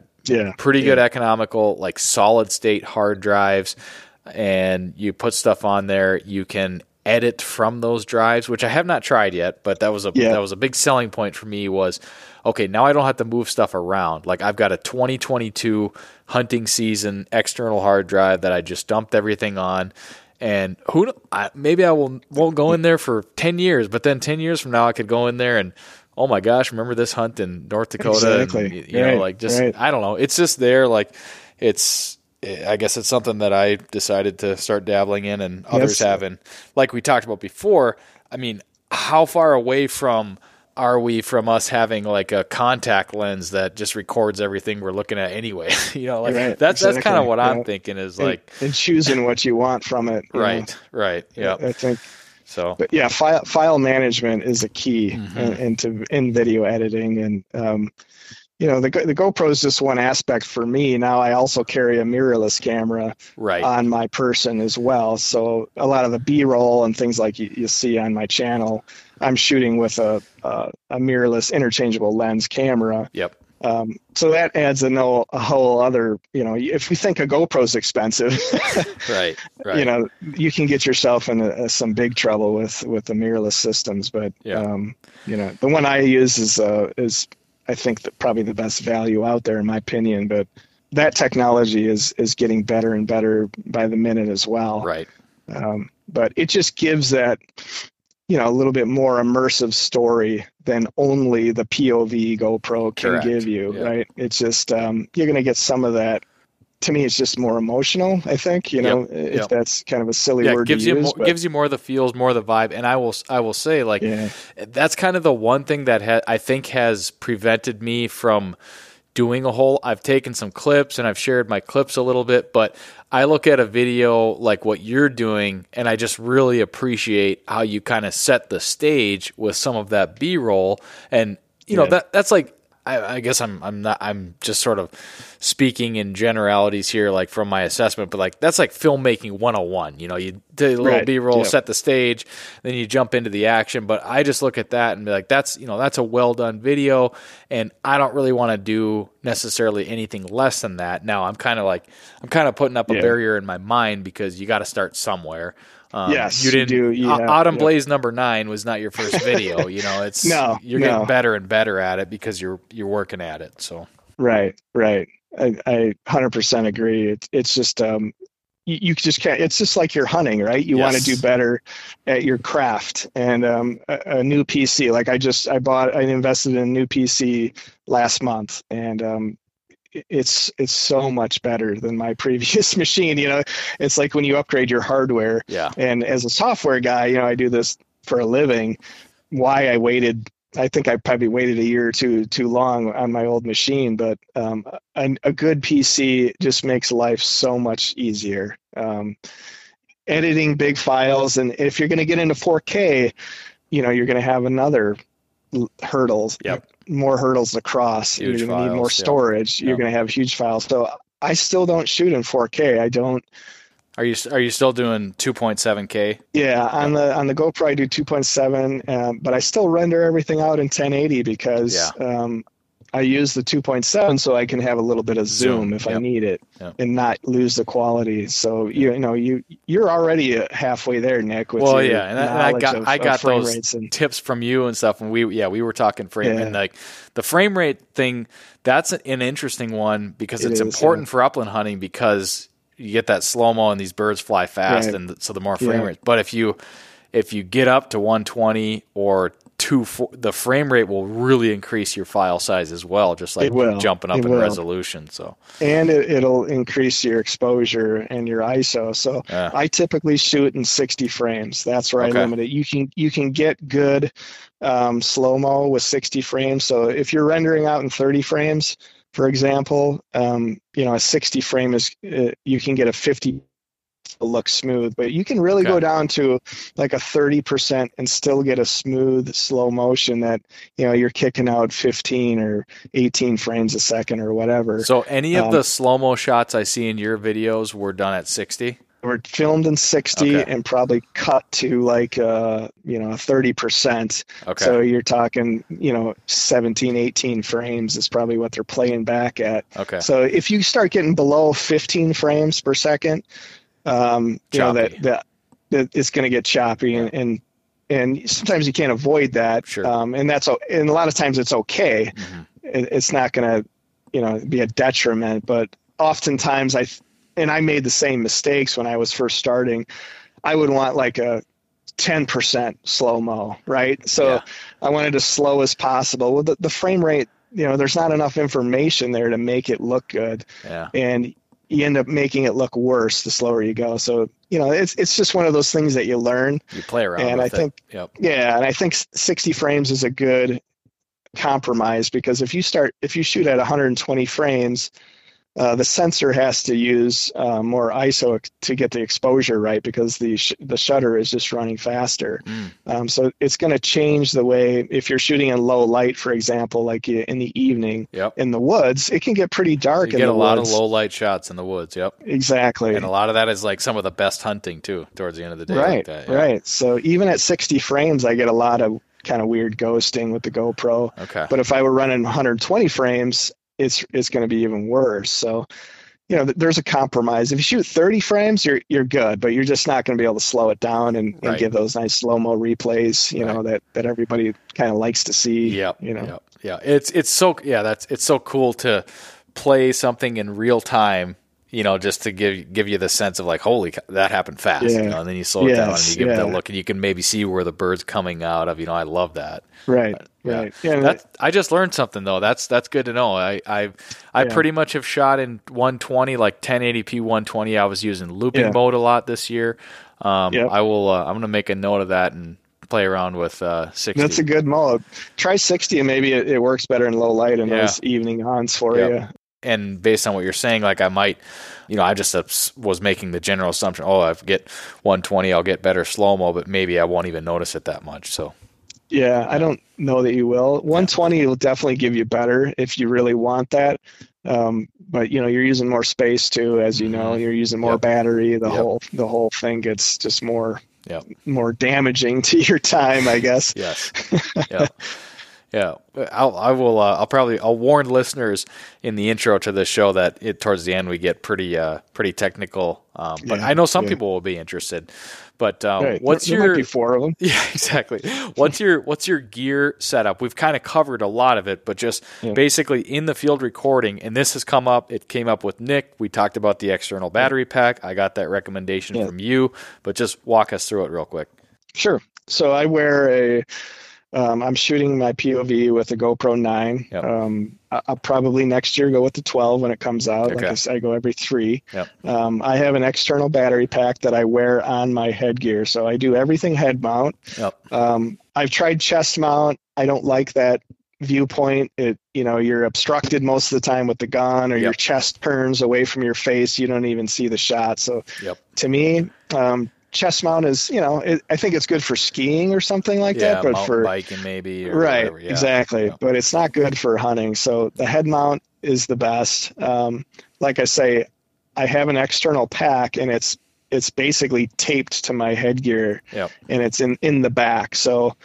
pretty good economical, like solid state hard drives. And you put stuff on there, you can edit from those drives, which I have not tried yet, but that was a big selling point for me was, okay, now I don't have to move stuff around. Like I've got a 2022 hunting season external hard drive that I just dumped everything on, and maybe I won't go in there for 10 years, but then 10 years from now I could go in there and, oh my gosh, remember this hunt in North Dakota? Exactly. And, I don't know. It's just there. Like I guess it's something that I decided to start dabbling in, and others have. And like we talked about before, I mean, how far away are we from us having like a contact lens that just records everything we're looking at anyway? That's kind of what I'm thinking is like. And choosing what you want from it. Right. Yeah. I think so. But yeah, file management is a key into video editing, and you know, the GoPro is just one aspect for me. Now I also carry a mirrorless camera on my person as well. So a lot of the B-roll and things like you see on my channel, I'm shooting with a mirrorless interchangeable lens camera. Yep. So that adds a whole other, you know, if you think a GoPro's expensive, right. You know, you can get yourself in some big trouble with the mirrorless systems. But, you know, the one I use is I think that probably the best value out there in my opinion, but that technology is getting better and better by the minute as well. Right. But it just gives that, you know, a little bit more immersive story than only the POV GoPro can give you, right? It's just, you're going to get some of that. To me, it's just more emotional, I think, you know, if that's kind of a silly word to use. It gives you more of the feels, more of the vibe. And I will say, like, that's kind of the one thing that I think has prevented me from doing a whole. I've taken some clips and I've shared my clips a little bit, but I look at a video like what you're doing and I just really appreciate how you kind of set the stage with some of that B-roll. And you know, that's like, I guess I'm just sort of speaking in generalities here, like from my assessment, but like, that's like filmmaking 101, you know, you do a little B-roll, set the stage, then you jump into the action. But I just look at that and be like, that's, you know, that's a well done video. And I don't really want to do necessarily anything less than that. Now I'm kind of putting up a barrier in my mind because you got to start somewhere. Yes, you didn't. You do, Autumn Blaze #9 was not your first video. You know, it's you're getting better and better at it because you're working at it. So right. I 100% agree. It's just you just can't. It's just like you're hunting, right? You want to do better at your craft. And a new PC, like I invested in a new PC last month, and it's so much better than my previous machine. You know, it's like when you upgrade your hardware, and as a software guy, you know, I do this for a living. Why I waited, I think I probably waited a year or two too long on my old machine, but a good PC just makes life so much easier. Editing big files, and if you're going to get into 4K, you know, you're going to have another hurdles, more hurdles to cross. Huge, you're going to need more storage. You're going to have huge files. So I still don't shoot in 4K. I don't. Are you still doing 2.7K? Yeah, on the GoPro I do 2.7, but I still render everything out in 1080 because I use the 2.7 so I can have a little bit of zoom if I need it and not lose the quality. So you know you're already halfway there, Nick. With and I got those tips from you and stuff. And we were talking frame and like the frame rate thing. That's an interesting one because it's important for upland hunting because you get that slow mo and these birds fly fast, and so the more frame rate. But if you get up to 120 or the frame rate will really increase your file size as well, just like jumping up in resolution. So, and it'll increase your exposure and your ISO. So I typically shoot in 60 frames. That's where I limit it. You can get good slow-mo with 60 frames. So if you're rendering out in 30 frames, for example, you know, a 60 frame is you can get a 50 look smooth, but you can really go down to like a 30% and still get a smooth slow motion that, you know, you're kicking out 15 or 18 frames a second or whatever. So any of the slow-mo shots I see in your videos were done at 60? Were filmed in 60 and probably cut to like, you know, 30%. Okay. So you're talking, you know, 17, 18 frames is probably what they're playing back at. Okay. So if you start getting below 15 frames per second, you know, that it's going to get choppy and sometimes you can't avoid that. Sure. And and a lot of times it's okay. Mm-hmm. It's not going to, you know, be a detriment, but oftentimes I made the same mistakes when I was first starting. I would want like a 10% slow-mo, right? So I wanted as slow as possible. Well, the frame rate, you know, there's not enough information there to make it look good. Yeah. And you end up making it look worse the slower you go. So, you know, it's just one of those things that you learn. You play around and with it. And I think 60 frames is a good compromise because if you shoot at 120 frames, the sensor has to use more ISO to get the exposure right because the shutter is just running faster. So it's going to change the way, if you're shooting in low light, for example, like in the evening in the woods, it can get pretty dark. So you get a lot of low light shots in the woods. Exactly. And a lot of that is like some of the best hunting too, towards the end of the day. Right. So even at 60 frames, I get a lot of kind of weird ghosting with the GoPro. Okay. But if I were running 120 frames, it's going to be even worse. So, you know, there's a compromise. If you shoot 30 frames, you're good, but you're just not going to be able to slow it down and give those nice slow-mo replays, you know, that everybody kind of likes to see. It's so cool to play something in real time, you know, just to give you the sense of like, holy, that happened fast, you know, and then you slow it down and you give it that look and you can maybe see where the bird's coming out of, you know, I love that. Right. Yeah, I just learned something though. That's good to know. I pretty much have shot in 120, like 1080p 120. I was using looping mode a lot this year. I will, I'm going to make a note of that and play around with 60. That's a good mode. Try 60 and maybe it works better in low light and those evening hunts for you. And based on what you're saying, like I might, you know, I just was making the general assumption, oh, I get 120, I'll get better slow-mo, but maybe I won't even notice it that much. So, yeah, I don't know that you will. 120 will definitely give you better if you really want that. But you know, you're using more space too, as you know, you're using more battery. The whole thing gets just more damaging to your time, I guess. Yes. Yeah. Yeah, I'll warn listeners in the intro to this show that towards the end we get pretty technical. But I know some people will be interested. But what's your might be four of them? Yeah, exactly. What's your gear setup? We've kind of covered a lot of it, but just basically in the field recording. And this has come up. It came up with Nick. We talked about the external battery pack. I got that recommendation from you. But just walk us through it real quick. Sure. So I wear I'm shooting my POV with a GoPro 9. Yep. I'll probably next year go with the 12 when it comes out. Okay. Like I said, I go every 3. Yep. I have an external battery pack that I wear on my headgear. So I do everything head mount. Yep. I've tried chest mount. I don't like that viewpoint. You're obstructed most of the time with the gun, or your chest turns away from your face. You don't even see the shot. So to me, chest mount is, you know, I think it's good for skiing or something like that, but for biking maybe, or whatever. Exactly. Yeah. But it's not good for hunting. So the head mount is the best. Like I say, I have an external pack and it's basically taped to my headgear and it's in the back. So,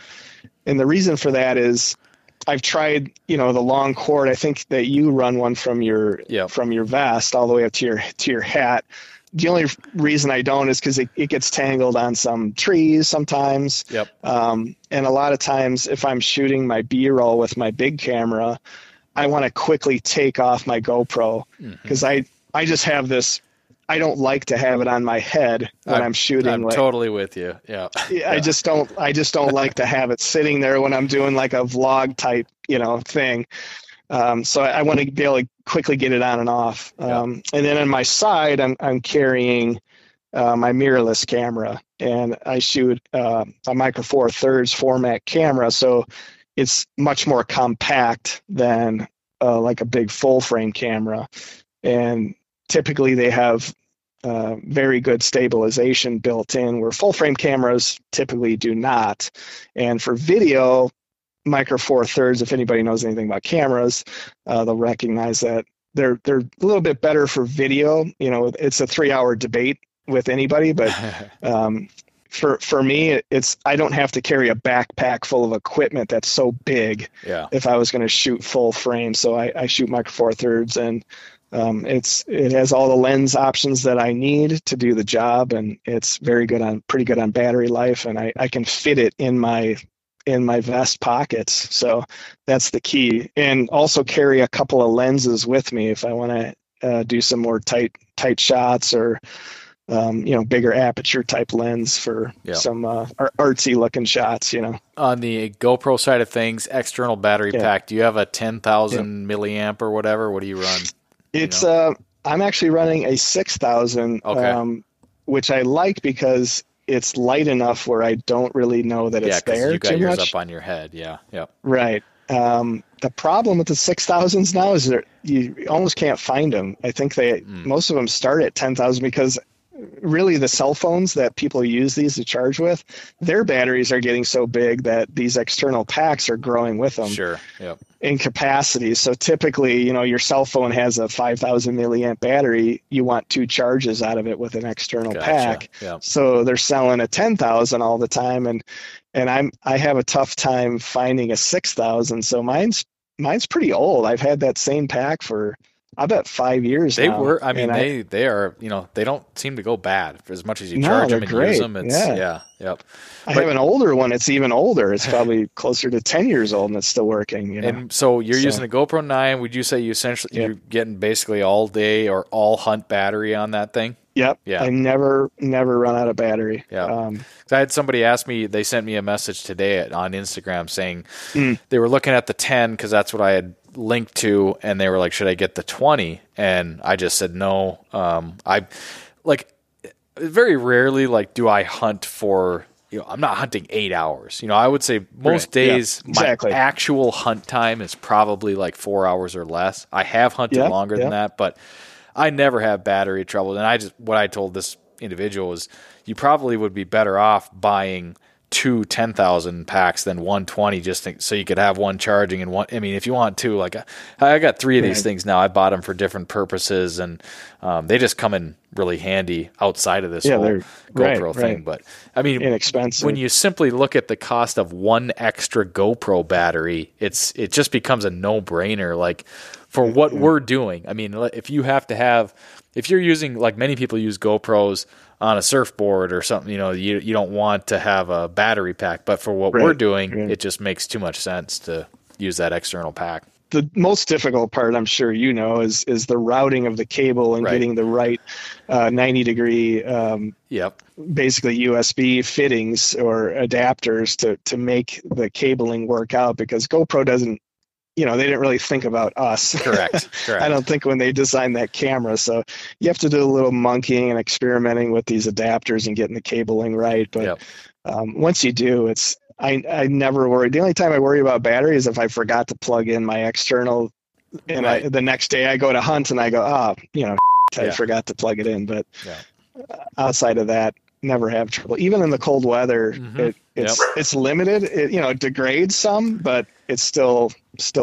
and the reason for that is I've tried, you know, the long cord. I think that you run one from your vest all the way up to your hat. The only reason I don't is because it gets tangled on some trees sometimes. Yep. And a lot of times if I'm shooting my B-roll with my big camera, I want to quickly take off my GoPro because I just have this. I don't like to have it on my head when I'm shooting. I'm like, totally with you. Yeah. I just don't like to have it sitting there when I'm doing like a vlog type, you know, thing. So I want to be able to quickly get it on and off. And then on my side, I'm carrying my mirrorless camera, and I shoot a Micro Four Thirds format camera, so it's much more compact than like a big full frame camera. And typically, they have very good stabilization built in, where full frame cameras typically do not. And for video, Micro Four Thirds, if anybody knows anything about cameras, they'll recognize that they're a little bit better for video. You know, it's a 3-hour debate with anybody, but for me, it's, I don't have to carry a backpack full of equipment that's so big if I was going to shoot full frame. So I shoot Micro Four Thirds, and it has all the lens options that I need to do the job, and it's pretty good on battery life, and I can fit it in my vest pockets. So that's the key. And also carry a couple of lenses with me if I want to do some more tight shots, or you know, bigger aperture type lens for some artsy looking shots, you know. On the GoPro side of things, external battery pack, do you have a 10,000 milliamp or whatever? What do you run? It's I'm actually running a 6,000, which I like because it's light enough where I don't really know that it's there too much. Yeah, because you got yours up on your head. Yeah. Right. The problem with the 6,000s now is that you almost can't find them. I think they most of them start at 10,000 because really the cell phones that people use these to charge with, their batteries are getting so big that these external packs are growing with them. Sure. Yep. In capacity. So typically, you know, your cell phone has a 5,000 milliamp battery. You want two charges out of it with an external pack. Yep. So they're selling a 10,000 all the time. And I have a tough time finding a 6,000. So mine's pretty old. I've had that same pack for, I bet 5 years now. They are, you know, they don't seem to go bad for as much as you charge them and use them. It's, yeah. I have an older one. It's even older. It's probably closer to 10 years old and it's still working. You know? And so you're using a GoPro 9. Would you say you essentially, you're getting basically all day or all hunt battery on that thing? Yep. Yeah. I never run out of battery. Yeah. I had somebody ask me, they sent me a message today on Instagram saying they were looking at the 10 cause that's what I had linked to. And they were like, should I get the 20? And I just said, no. Very rarely, do I hunt for, you know, I'm not hunting 8 hours. You know, I would say most days my actual hunt time is probably 4 hours or less. I have hunted longer than that, but I never have battery trouble. And what I told this individual is you probably would be better off buying two 10,000 packs than 120 so you could have one charging and one. I mean, if you want two, I got three of these things now. I bought them for different purposes and they just come in really handy outside of this whole GoPro thing. But I mean, inexpensive. When you simply look at the cost of one extra GoPro battery, it just becomes a no brainer. For what we're doing, I mean, if you're using, many people use GoPros on a surfboard or something, you know, you don't want to have a battery pack. But for what we're doing, it just makes too much sense to use that external pack. The most difficult part, I'm sure you know, is the routing of the cable and getting the right 90-degree basically USB fittings or adapters to make the cabling work out because GoPro doesn't, you know, they didn't really think about us. Correct. I don't think when they designed that camera. So you have to do a little monkeying and experimenting with these adapters and getting the cabling right. But once you do, I never worry. The only time I worry about battery is if I forgot to plug in my external and the next day I go to hunt and I go, I forgot to plug it in. But outside of that, never have trouble. Even in the cold weather, it's limited. It, you know, it degrades some, but it's still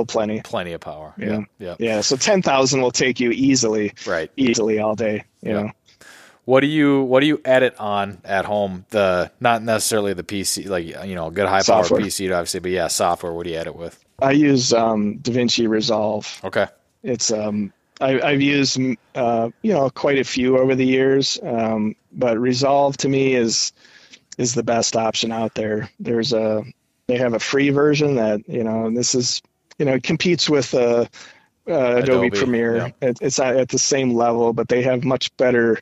plenty of power. So 10,000 will take you easily all day. You know, what do you edit on at home? The not necessarily the PC, a good high power PC, obviously, but software. What do you edit with? I use DaVinci Resolve. Okay, it's I've used quite a few over the years, but Resolve to me is the best option out there. They have a free version that it competes with Adobe Premiere. Yeah. It's not at the same level, but they have much better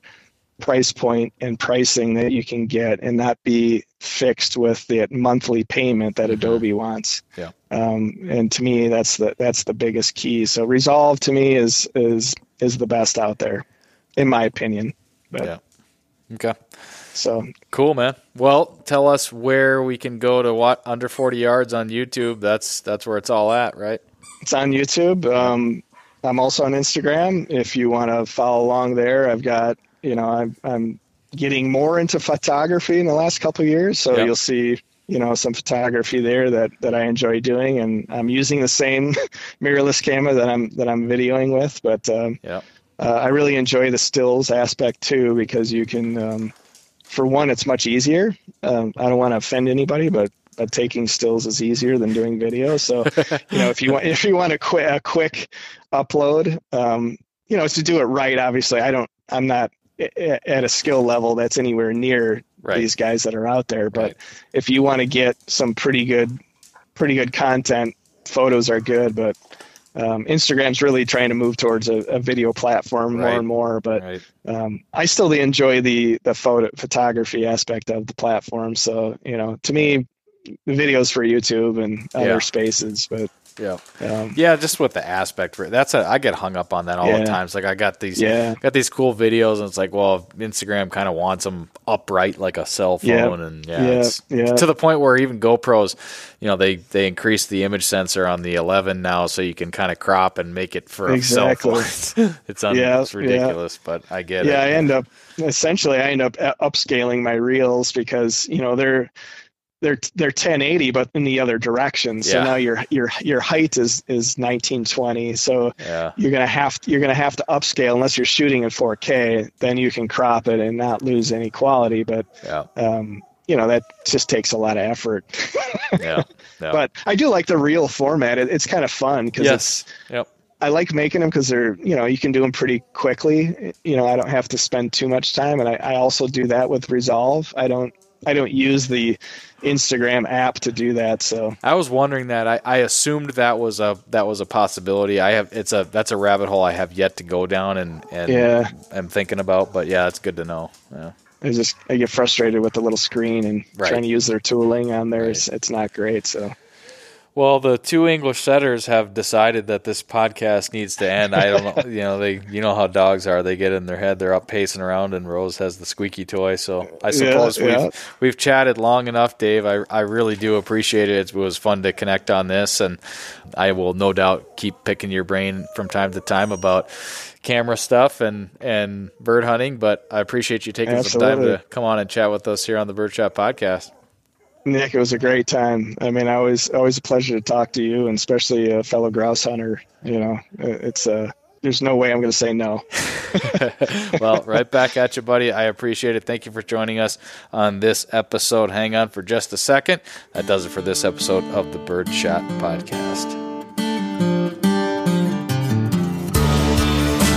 price point and pricing that you can get and not be fixed with the monthly payment that Adobe wants. Yeah. And to me, that's the biggest key. So Resolve to me is the best out there, in my opinion. But, okay. So cool, man. Well, tell us where we can go to what Under 40 Yards on YouTube. That's where it's all at, right? It's on YouTube. I'm also on Instagram. If you want to follow along there, I've got, I'm getting more into photography in the last couple of years. So you'll see, some photography there that I enjoy doing, and I'm using the same mirrorless camera that I'm videoing with. But, I really enjoy the stills aspect too, because you can, for one, it's much easier. I don't want to offend anybody, but taking stills is easier than doing video. So, if you want a quick upload, to do it right, obviously I'm not at a skill level that's anywhere near these guys that are out there. But if you want to get some pretty good content, photos are good, but Instagram's really trying to move towards a video platform more and more, but I still enjoy the photography aspect of the platform. So, to me, the videos for YouTube and other spaces, but Yeah. Yeah, just with the aspect. That's I get hung up on that all the time. It's like I got these cool videos, and it's like, well, Instagram kind of wants them upright like a cell phone, and it's to the point where even GoPros, you know, they increased the image sensor on the 11 now, so you can kind of crop and make it for a cell phone. It's ridiculous, but I get it. Yeah, I end up upscaling my reels because, you know, they're 1080, but in the other direction. So now your height is 1920. So you're gonna have to upscale unless you're shooting in 4K. Then you can crop it and not lose any quality. But you know, that just takes a lot of effort. But I do like the reel format. It's kind of fun because I like making them because they're, you know, you can do them pretty quickly. You know, I don't have to spend too much time, and I also do that with Resolve. I don't use the Instagram app to do that. So I was wondering that. I assumed that was a possibility. That's a rabbit hole I have yet to go down and I'm thinking about. But yeah, it's good to know. Yeah. I get frustrated with the little screen and trying to use their tooling on there. Right. It's not great. So. Well, the two English setters have decided that this podcast needs to end. I don't know, you know, you know how dogs are. They get in their head. They're up pacing around, and Rose has the squeaky toy. So I suppose we've chatted long enough, Dave. I really do appreciate it. It was fun to connect on this, and I will no doubt keep picking your brain from time to time about camera stuff and bird hunting. But I appreciate you taking some time to come on and chat with us here on the Bird Shot Podcast. Nick, it was a great time. I mean, always a pleasure to talk to you, and especially a fellow grouse hunter. You know, it's there's no way I'm going to say no. Well, right back at you, buddy. I appreciate it. Thank you for joining us on this episode. Hang on for just a second. That does it for this episode of the Bird Shot Podcast.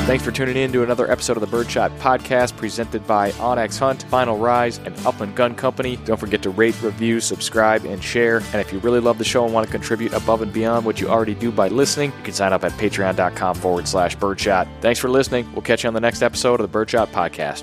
Thanks for tuning in to another episode of the Birdshot Podcast presented by Onyx Hunt, Final Rise, and Upland Gun Company. Don't forget to rate, review, subscribe, and share. And if you really love the show and want to contribute above and beyond what you already do by listening, you can sign up at patreon.com/birdshot. Thanks for listening. We'll catch you on the next episode of the Birdshot Podcast.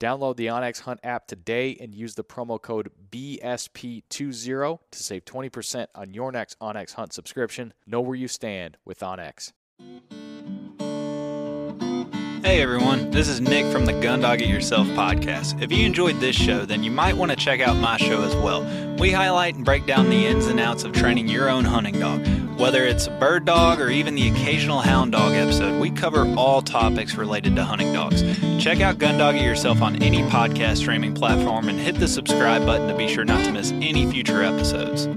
Download the OnX Hunt app today and use the promo code BSP20 to save 20% on your next OnX Hunt subscription. Know where you stand with OnX. Hey everyone, this is Nick from the Gundog It Yourself podcast. If you enjoyed this show, then you might want to check out my show as well. We highlight and break down the ins and outs of training your own hunting dog. Whether it's a bird dog or even the occasional hound dog episode, we cover all topics related to hunting dogs. Check out Gundog It Yourself on any podcast streaming platform and hit the subscribe button to be sure not to miss any future episodes.